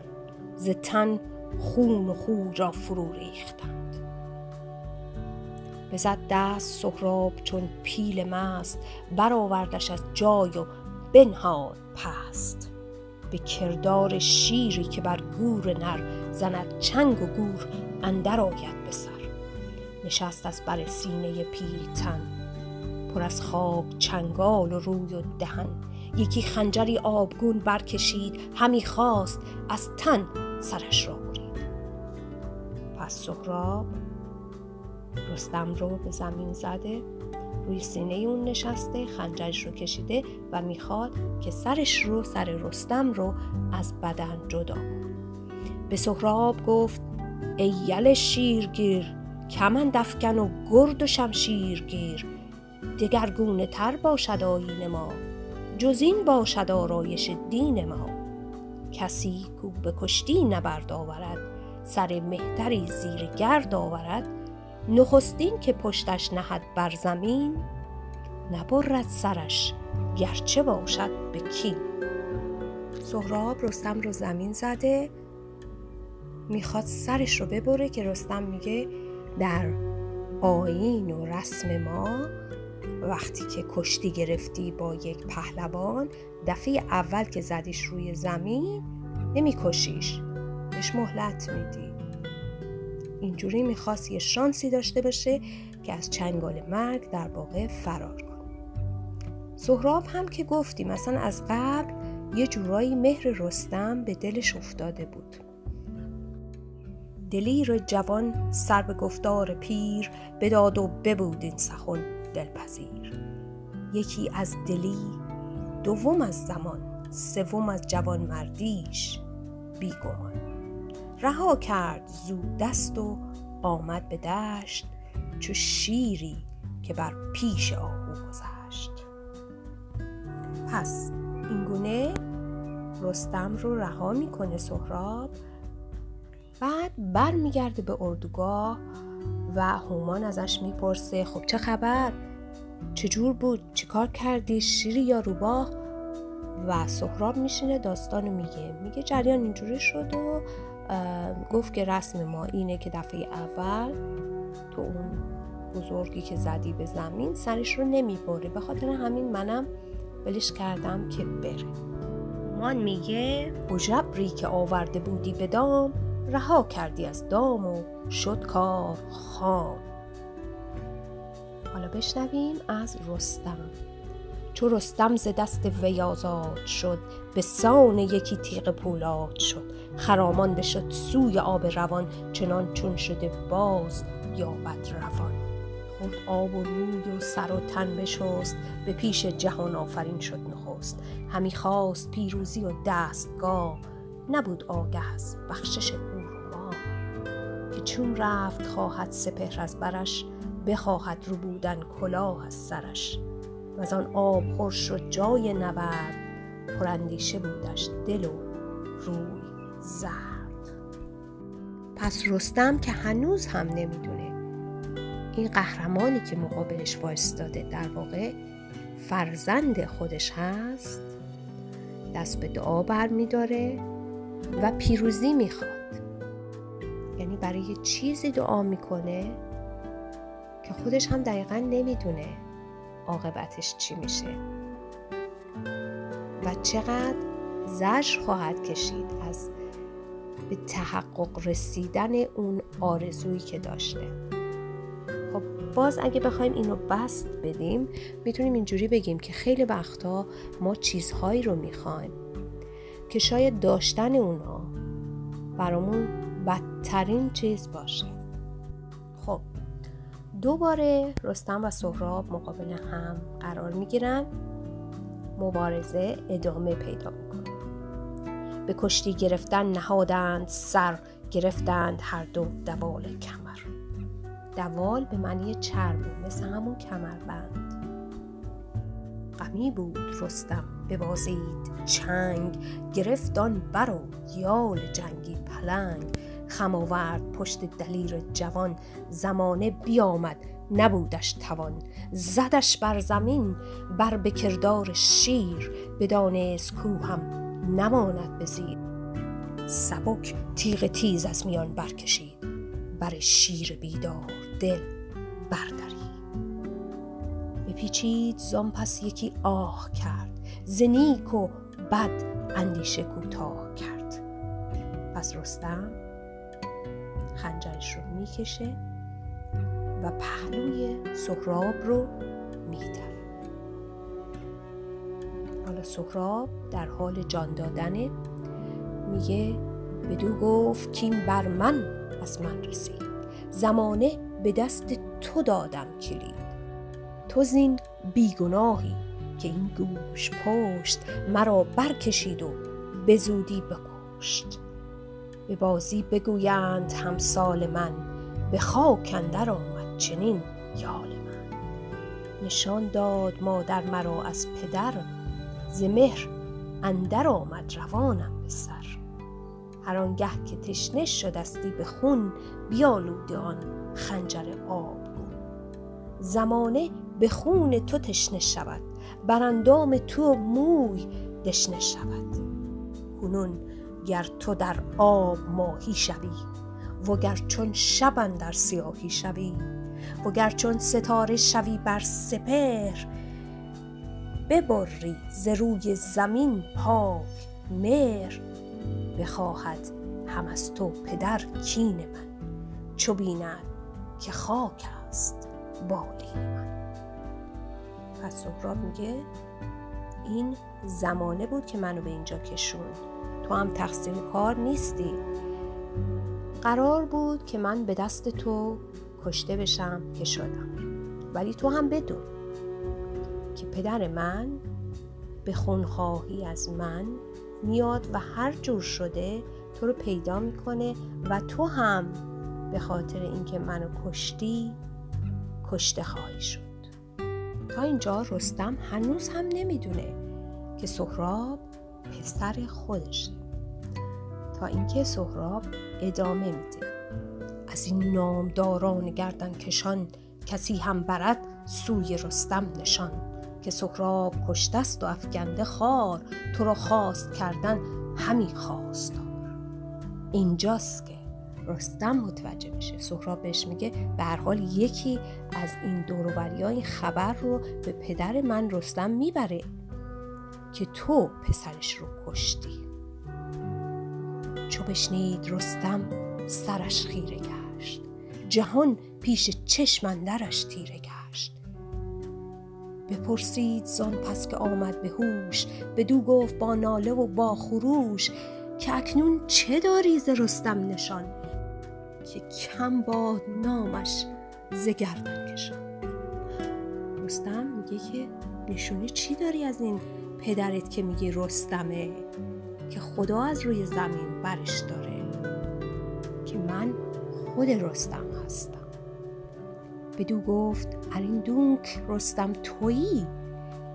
ز تن خون و خود را فرو ریختند. بزد دست سهراب چون پیل مست، برآوردش از جای و بنهاد پست. به کردار شیری که بر گور نر، زند چنگ و گور اندر آید به سر. نشست از بر سینه پیلتن، پر از خاک چنگال و روی و دهن. یکی خنجری آبگون برکشید، همی خواست از تن سرش را برید. پس سهراب رستم رو به زمین زده، روی سینه اون نشسته، خنجرش رو کشیده و میخواد که سرش رو سر رستم رو از بدن جدا کنه. به سهراب گفت: ای یل شیرگیر، کمند افکن و گرد و شمشیر گیر، دگرگونه تر باشد آیین ما، جز این باشد آرایش دین ما. کسی کو به کشتی نبرد آورد، سر مهتری زیر گرد آورد، نخستین که پشتش نهد بر زمین، نبرد سرش گرچه باشد به کی. سهراب رستم رو زمین زده، میخواد سرش رو ببره که رستم میگه در آیین و رسم ما وقتی که کشتی گرفتی با یک پهلوان، دفعه اول که زدیش روی زمین نمی کشیش، بهش مهلت میدی. اینجوری میخواست یه شانسی داشته باشه که از چنگال مرگ در واقع فرار کنه. سهراب هم که گفتیم مثلا از قبل یه جورایی مهر رستم به دلش افتاده بود. دلیر جوان سر به گفتار پیر، بداد و ببود این سخن دلپذیر. یکی از دلی، دوم از زمان، سوم از جوان مردیش بیگمان. رها کرد زود دست و آمد به دشت، چو شیری که بر پیش آهو گذشت. پس اینگونه رستم رو رها میکنه سهراب، بعد بر میگرده به اردوگاه و هومان ازش میپرسه خب چه خبر؟ چجور بود؟ چیکار کردی؟ شیری یا روباه؟ و سهراب میشینه داستانو میگه. میگه جریان اینجوری شد و گفت که رسم ما اینه که دفعه اول تو اون بزرگی که زدی به زمین سرش رو نمیبره، به خاطر همین منم ولش کردم که بره. هومان میگه بجبری که آورده بودی به دام، رها کردی از دام و شد کار خام. حالا بشنویم از رستم. چو رستم ز دست وی آزاد شد، به سان یکی تیغ پولاد شد، خرامان بشد سوی آب روان، چنان چون شده باز یابد روان. خورد آب و روی و سر و تن بشست، به پیش جهان آفرین شد نخست. همی خواست پیروزی و دستگاه، نبود آگه از بخشش او ما. که چون رفت خواهد سپهر از برش، بخواهد رو بودن کلاه از سرش. و زان آب خور شد جای نبرد، پراندیشه بودش دل و روی زرد. پس رستم که هنوز هم نمیدونه این قهرمانی که مقابلش وایستاده در واقع فرزند خودش هست، دست به دعا بر می‌داره و پیروزی میخواد. یعنی برای چیزی دعا میکنه که خودش هم دقیقاً نمیدونه عاقبتش چی میشه و چقدر زجر خواهد کشید از به تحقق رسیدن اون آرزویی که داشته. خب باز اگه بخوایم اینو بسط بدیم، میتونیم اینجوری بگیم که خیلی وقتا ما چیزهایی رو میخوایم که شاید داشتن اونا برامون بدترین چیز باشه. خب دوباره رستم و سهراب مقابل هم قرار میگیرن، مبارزه ادامه پیدا میکنه. به کشتی گرفتن نهادند سر، گرفتند هر دو دوال کمر. دوال به معنی چرمه، مثل همون کمربند. غمی بود رستم ببازید چنگ، گرفتان برو یال جنگی پلنگ. خم آورد پشت دلیر جوان، زمانه بیامد نبودش توان. زدش بر زمین بر بکردار شیر، بدانست کو هم نماند به زیر. سبک تیغ تیز از میان برکشید، بر شیر بیدار دل بردرید. بپیچید زان پس یکی آه کرد، ز نیک و بد اندیشه کوتاه کرد. پس رستم خنجرش رو میکشه و پهلوی سهراب رو میدن. حالا سهراب در حال جان دادنه، میگه بدو گفت کین بر من از من رسید، زمانه به دست تو دادم کلید. تو زین بیگناهی که این گوش پشت مرا برکشید و به زودی بکشت. به بازی بگویند همسال من، به خاک اندر آمد چنین یال من. نشان داد مادر مرا از پدر، ز مهر اندر آمد روانم به سر. هر آنگه که تشنه شدستی به خون، بیالود آن خنجر آبگون. زمانه به خون تو تشنه شود، بر اندام تو موی دشنه شود. کنون گر تو در آب ماهی شوی، وگر چون شب اندر سیاهی شوی، وگر چون ستاره شوی بر سپهر، ببری ز روی زمین پاک مهر. بخواهد هم از تو پدر کین من، چو بیند که خاک است بالین من. پس سهراب میگه این زمانه بود که منو به اینجا کشوند، تو هم تقصیر کار نیستی. قرار بود که من به دست تو کشته بشم که شدم، ولی تو هم بدون که پدر من به خونخواهی از من میاد و هر جور شده تو رو پیدا میکنه و تو هم به خاطر اینکه منو کشتی کشته خواهی شد. تا اینجا رستم هنوز هم نمیدونه که سهراب پسر خودشه، تا اینکه سهراب ادامه میده. از این نامداران گردن کشان، کسی هم برد سوی رستم نشان. که سهراب کشته است و افکنده خار، تو را خواست کردن همی خواستار. اینجاست که رستم متوجه میشه. سهراب بهش میگه به هر حال یکی از این دوروبریا این خبر رو به پدر من رستم میبره که تو پسرش رو کشتی. چو بشنید رستم سرش خیره گشت، جهان پیش چشم اندرش تیره گشت. بپرسید زان پس که آمد به هوش، بدو گفت با ناله و با خروش که اکنون چه داری ز رستم نشان، که کم باد نامش ز گردن کشان. رستم میگه که نشونه چی داری از این پدرت که میگه رستمه، که خدا از روی زمین برش داره، که من خود رستم هستم. بدو گفت الین دونک رستم تویی،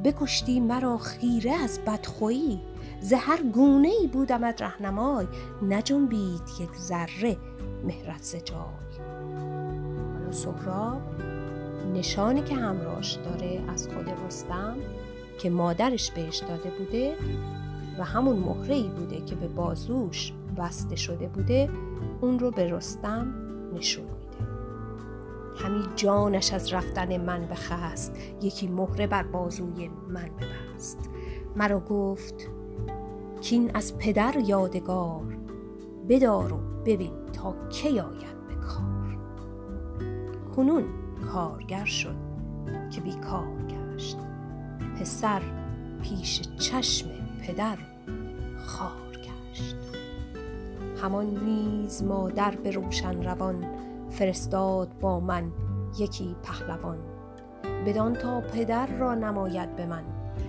بکشتی مرا خیره از بدخویی. زهر گونه ای بودمت رهنمای، نجنبید یک ذره مهرت ز جای. حالا سهراب نشانی که همراهش داره از خود رستم که مادرش بهش داده بوده و همون مهره‌ای بوده که به بازوش بسته شده بوده، اون رو به رستم نشون میده. همی جانش از رفتن من بخست، یکی مهره بر بازوی من ببست. مرا گفت کین از پدر یادگار، بدار و ببین تا کی آید به کار. کنون کارگر شد که بیکار گشت، پسر پیش چشم پدر خار گشت. همان نیز مادر به روشن روان، فرستاد با من یکی پهلوان. بدان تا پدر را نماید به من،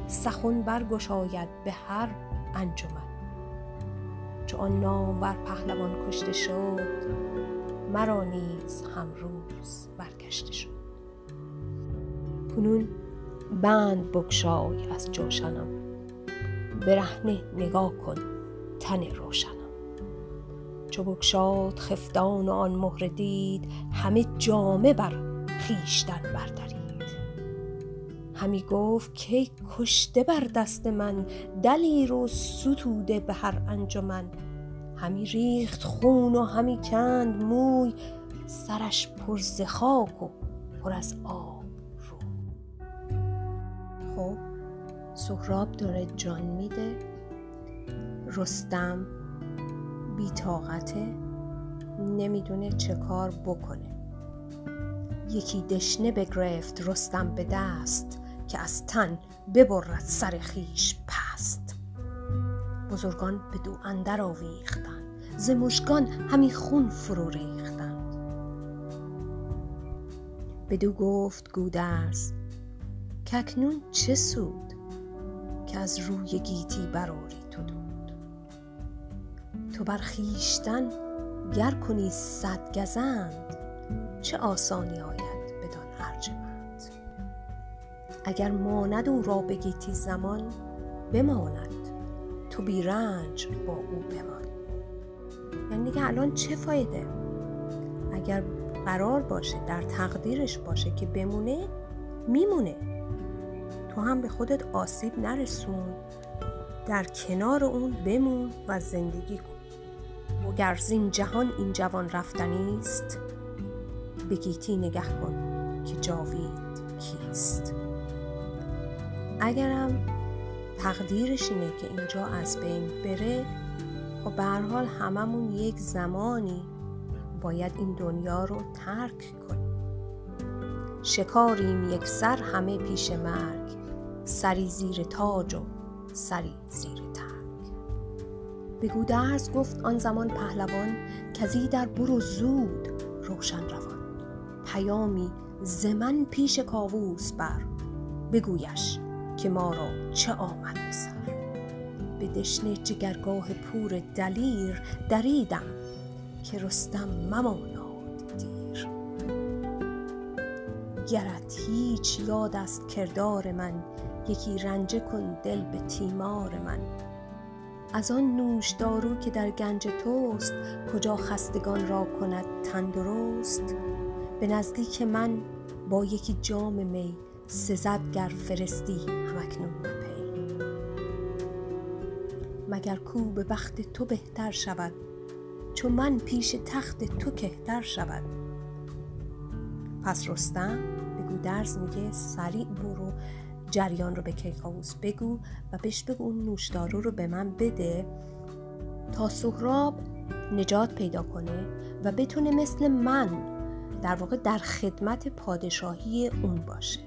سخن برگشاید به هر انجمن. چو آن نامور پهلوان کشته شد، مرا نیز همروز برگشته شد. کنون بند بگشای از جوشنم، برهنه نگاه کن تن روشنم. چو بگشاد خفتان و آن مهره دید، همه جامه بر خویشتن بردرید. همی گفت که کشته بر دست من، دلیر و ستوده به هر انجمن. همی ریخت خون و همی کند موی، سرش پر ز خاک و پر از آب رو. خب سهراب داره جان میده، رستم بی طاقته، نمیدونه چه کار بکنه. یکی دشنه بگرفت رستم به دست، که از تن ببرد سر خیش پست. بزرگان به دو اندر آویختند، ز مژگان همی خون فرو ریختند. بدو گفت گودرز که اکنون چه سود که از روی گیتی برآری تو دود. تو بر خویشتن گر کنی صد گزند، چه آسانی آید بدان ارجمند. اگر ماند او را به گیتی زمان، بماند تو بی رنج با او بمان. یعنی دیگه الان چه فایده؟ اگر قرار باشه، در تقدیرش باشه که بمونه، میمونه. تو هم به خودت آسیب نرسون، در کنار اون بمون و زندگی کن. وگر زین جهان این جوان رفتنیست، به گیتی نگه کن که جاوید کیست. اگرم تقدیرش اینه که اینجا از بین بره، خب به هر حال هممون یک زمانی باید این دنیا رو ترک کنیم. شکاریم یک سر همه پیش مرگ، سری زیر تاج و سری زیر ترک. به گودرز گفت آن زمان پهلوان، کزی در برو زود روشن روان. پیامی ز من پیش کاووس بر، بگویش که ما را چه آمد به سر. به دشنه جگرگاه پور دلیر، دریدم که رستم مماناد دیر. گرت هیچ یاد است کردار من، یکی رنجه کن دل به تیمار من. از آن نوش دارو که در گنج توست، کجا خستگان را کند تندرست. به نزدیک من با یکی جام می، سزد گر فرستی همکنون بپی. مگر کو به بخت تو بهتر شود، چو من پیش تخت تو کهتر شود. پس رستم به گودرز میگه سریع برو جریان رو به کیکاووس بگو و بهش بگو اون نوشدارو رو به من بده تا سهراب نجات پیدا کنه و بتونه مثل من در واقع در خدمت پادشاهی اون باشه.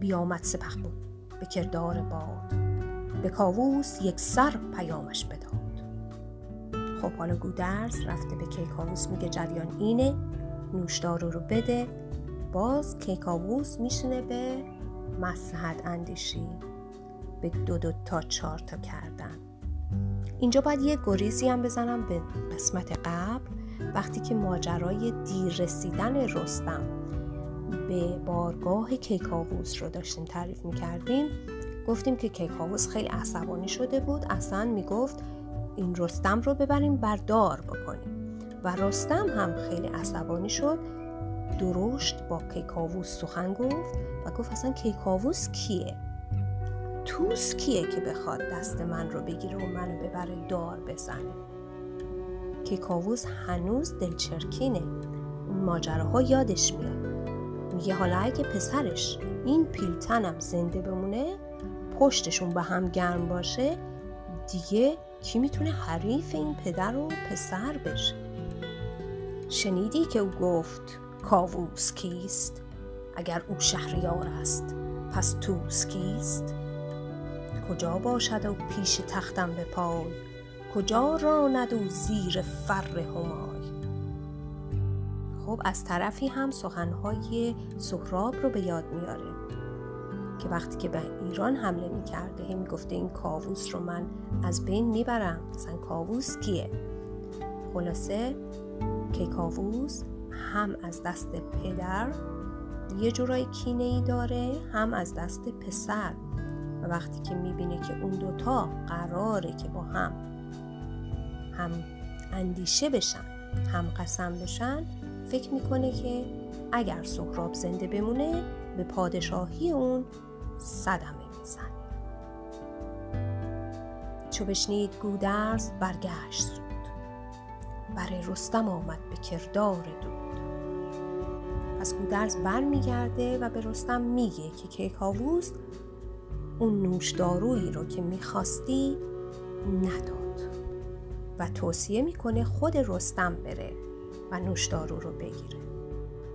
بیامد سپه بود به کردار باد، به کاووس یک سر پیامش بداد. خب حالا گودرز رفته به کیکاووس میگه جریان اینه، نوشدارو رو بده. باز کیکاووس میشینه به مصلحت اندیشی، به دو دو تا چهار تا کردن. اینجا باید یه گریزی هم بزنم به قسمت قبل، وقتی که ماجرای دیر رسیدن رستم به بارگاه کیکاووس رو داشتیم تعریف میکردیم. گفتیم که کیکاووس خیلی عصبانی شده بود، اصلا میگفت این رستم رو ببریم بردار بکنیم. و رستم هم خیلی عصبانی شد، درشت با کیکاووس سخن گفت و گفت اصلا کیکاووس کیه؟ توس کیه که بخواد دست من رو بگیره و منو ببره دار بزنه؟ کیکاووس هنوز دلچرکینه، ماجراها یادش میاد. میگه حالا اگه پسرش این پیلتنم زنده بمونه، پشتشون به هم گرم باشه، دیگه کی میتونه حریف این پدر و پسر بشه؟ شنیدی که او گفت کاووس کیست؟ اگر او شهریار است، پس توس کیست؟ کجا باشد او پیش تختم به پای، کجا راند او زیر فر همای. خب از طرفی هم سخنهای سهراب رو به یاد میاره که وقتی که به ایران حمله میکرده هم گفته این کاووس رو من از بین میبرم، مثلا کاووس کیه؟ خلاصه که کاووس هم از دست پدر یه جورای کینه‌ای داره، هم از دست پسر. و وقتی که میبینه که اون دوتا قراره که با هم هم اندیشه بشن، هم قسم بشن، فکر میکنه که اگر سهراب زنده بمونه به پادشاهی اون صدمه میزنه. چو بشنید گودرز برگشت زود، بر رستم آمد به کردار دود. پس گودرز بر میگرده و به رستم میگه که کیکاووس اون نوشدارویی رو که میخواستی نداد و توصیه میکنه خود رستم بره و نوشدارو رو بگیره.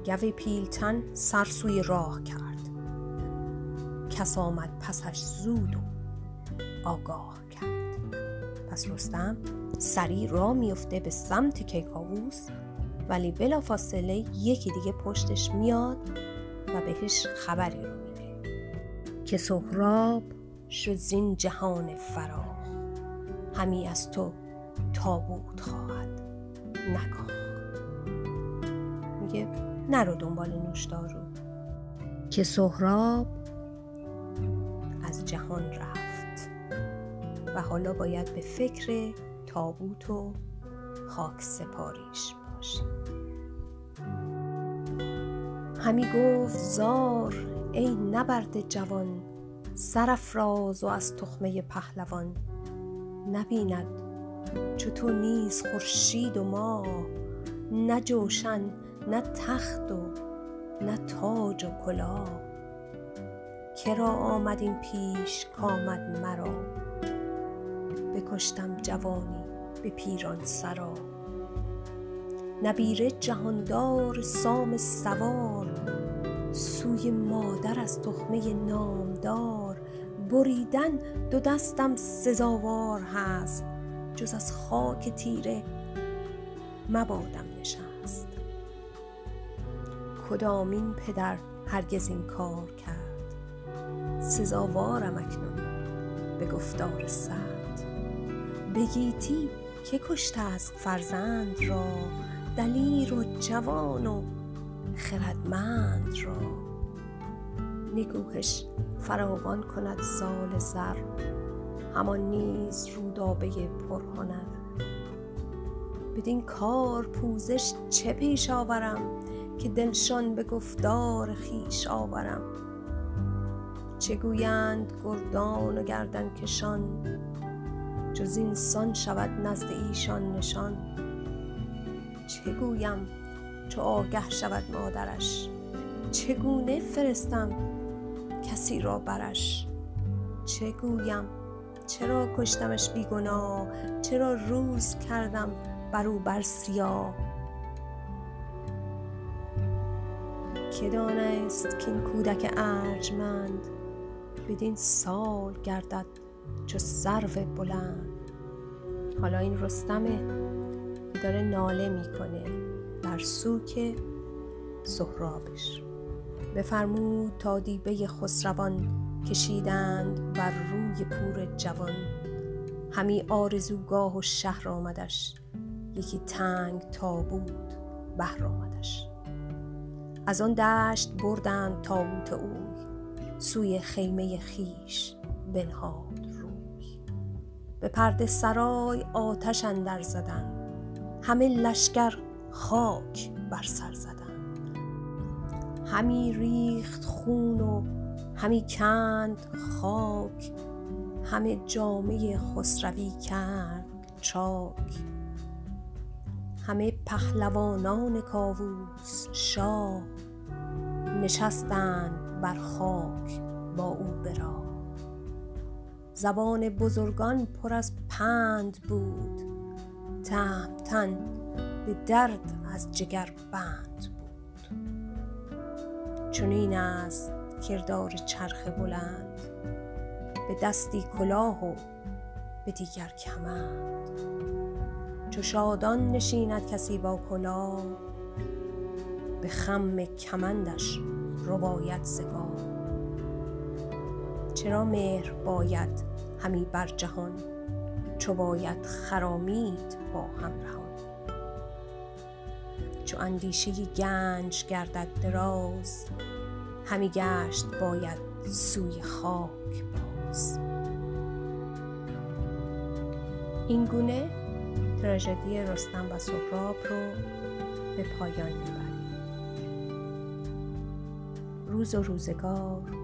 گوی پیلتن سر سوی راه کرد، کس آمد پسش زود و آگاه کرد. پس رستم سری راه میفته به سمت کیکاووس، ولی بلا فاصله یکی دیگه پشتش میاد و بهش خبری رو میده که سهراب شد زین جهان فراخ، همی از تو تابوت خواهد نگاه. میگه نرو دنبال نوشدار رو. که سهراب از جهان رفت و حالا باید به فکر تابوت و خاک سپاریش باشی. همی گفت زار ای نبرد جوان، سرافراز و از تخمه پهلوان. نبیند چو تو نیز خورشید و ماه، نه جوشن نه تخت و نه تاج و کلاه. کرا آمد این پیش کامد مرا، بکشتم جوانی به پیران سرا. نبیره جهاندار سام سوار، سوی مادر از تخمه نامدار. بریدن دو دستم سزاوار هست، جز از خاک تیره مبادم نشست. کدامین پدر هرگز این کار کرد، سزاوارم اکنون به گفتار سعد. بگیتی که کشته از فرزند را، دلیر و جوان و خردمند را. نگوهش فراوان کند زال زر، همان نیز رودابه پرهنر. بدین کار پوزش چه پیش آورم، که دلشان به گفتار خیش آورم. چه گویند گردان و گردن کشان، جز اینسان شود نزد ایشان نشان. چه گویم چو آگه شود مادرش، چگونه فرستم کسی را برش. چه گویم چرا کشتمش بی گناه، چرا روز کردم بر او بر سیاه. که دانست که این کودک ارجمند، بدین سال گردد چو سرو بلند. حالا این رستمه که داره ناله میکنه در سوک سهرابش. بفرمود تا دیبه خسروان، کشیدند بر روی پور جوان. همی آرزوگاه و شهر آمدش، یکی تنگ تابوت بهر آمدش. از آن دشت بردند تابوت اوی، سوی خیمه خیش بنهاد روی. به پرده سرای آتش اندر زدند، همه لشکر خاک بر سر زدند. همی ریخت خون و همی کند خاک، همه جامه خسروی کرد چاک. همه پهلوانان کاووس شاه، نشستند بر خاک با او برا. زبان بزرگان پر از پند بود، تهمتن به درد از جگر بند بود. چنین است کردار چرخ بلند، به دستی کلاه و به دیگر کمند. چو شادان نشیند کسی با کلاه، به خم کمندش رباید زگاه. چرا مهر باید همی بر جهان، چو باید خرامید با هم رهان. چو اندیشه گنج گردد دراز، همی گشت باید سوی خاک باز. این گونه تراژدی رستم و سهراب رو به پایان میبریم. روز و روزگار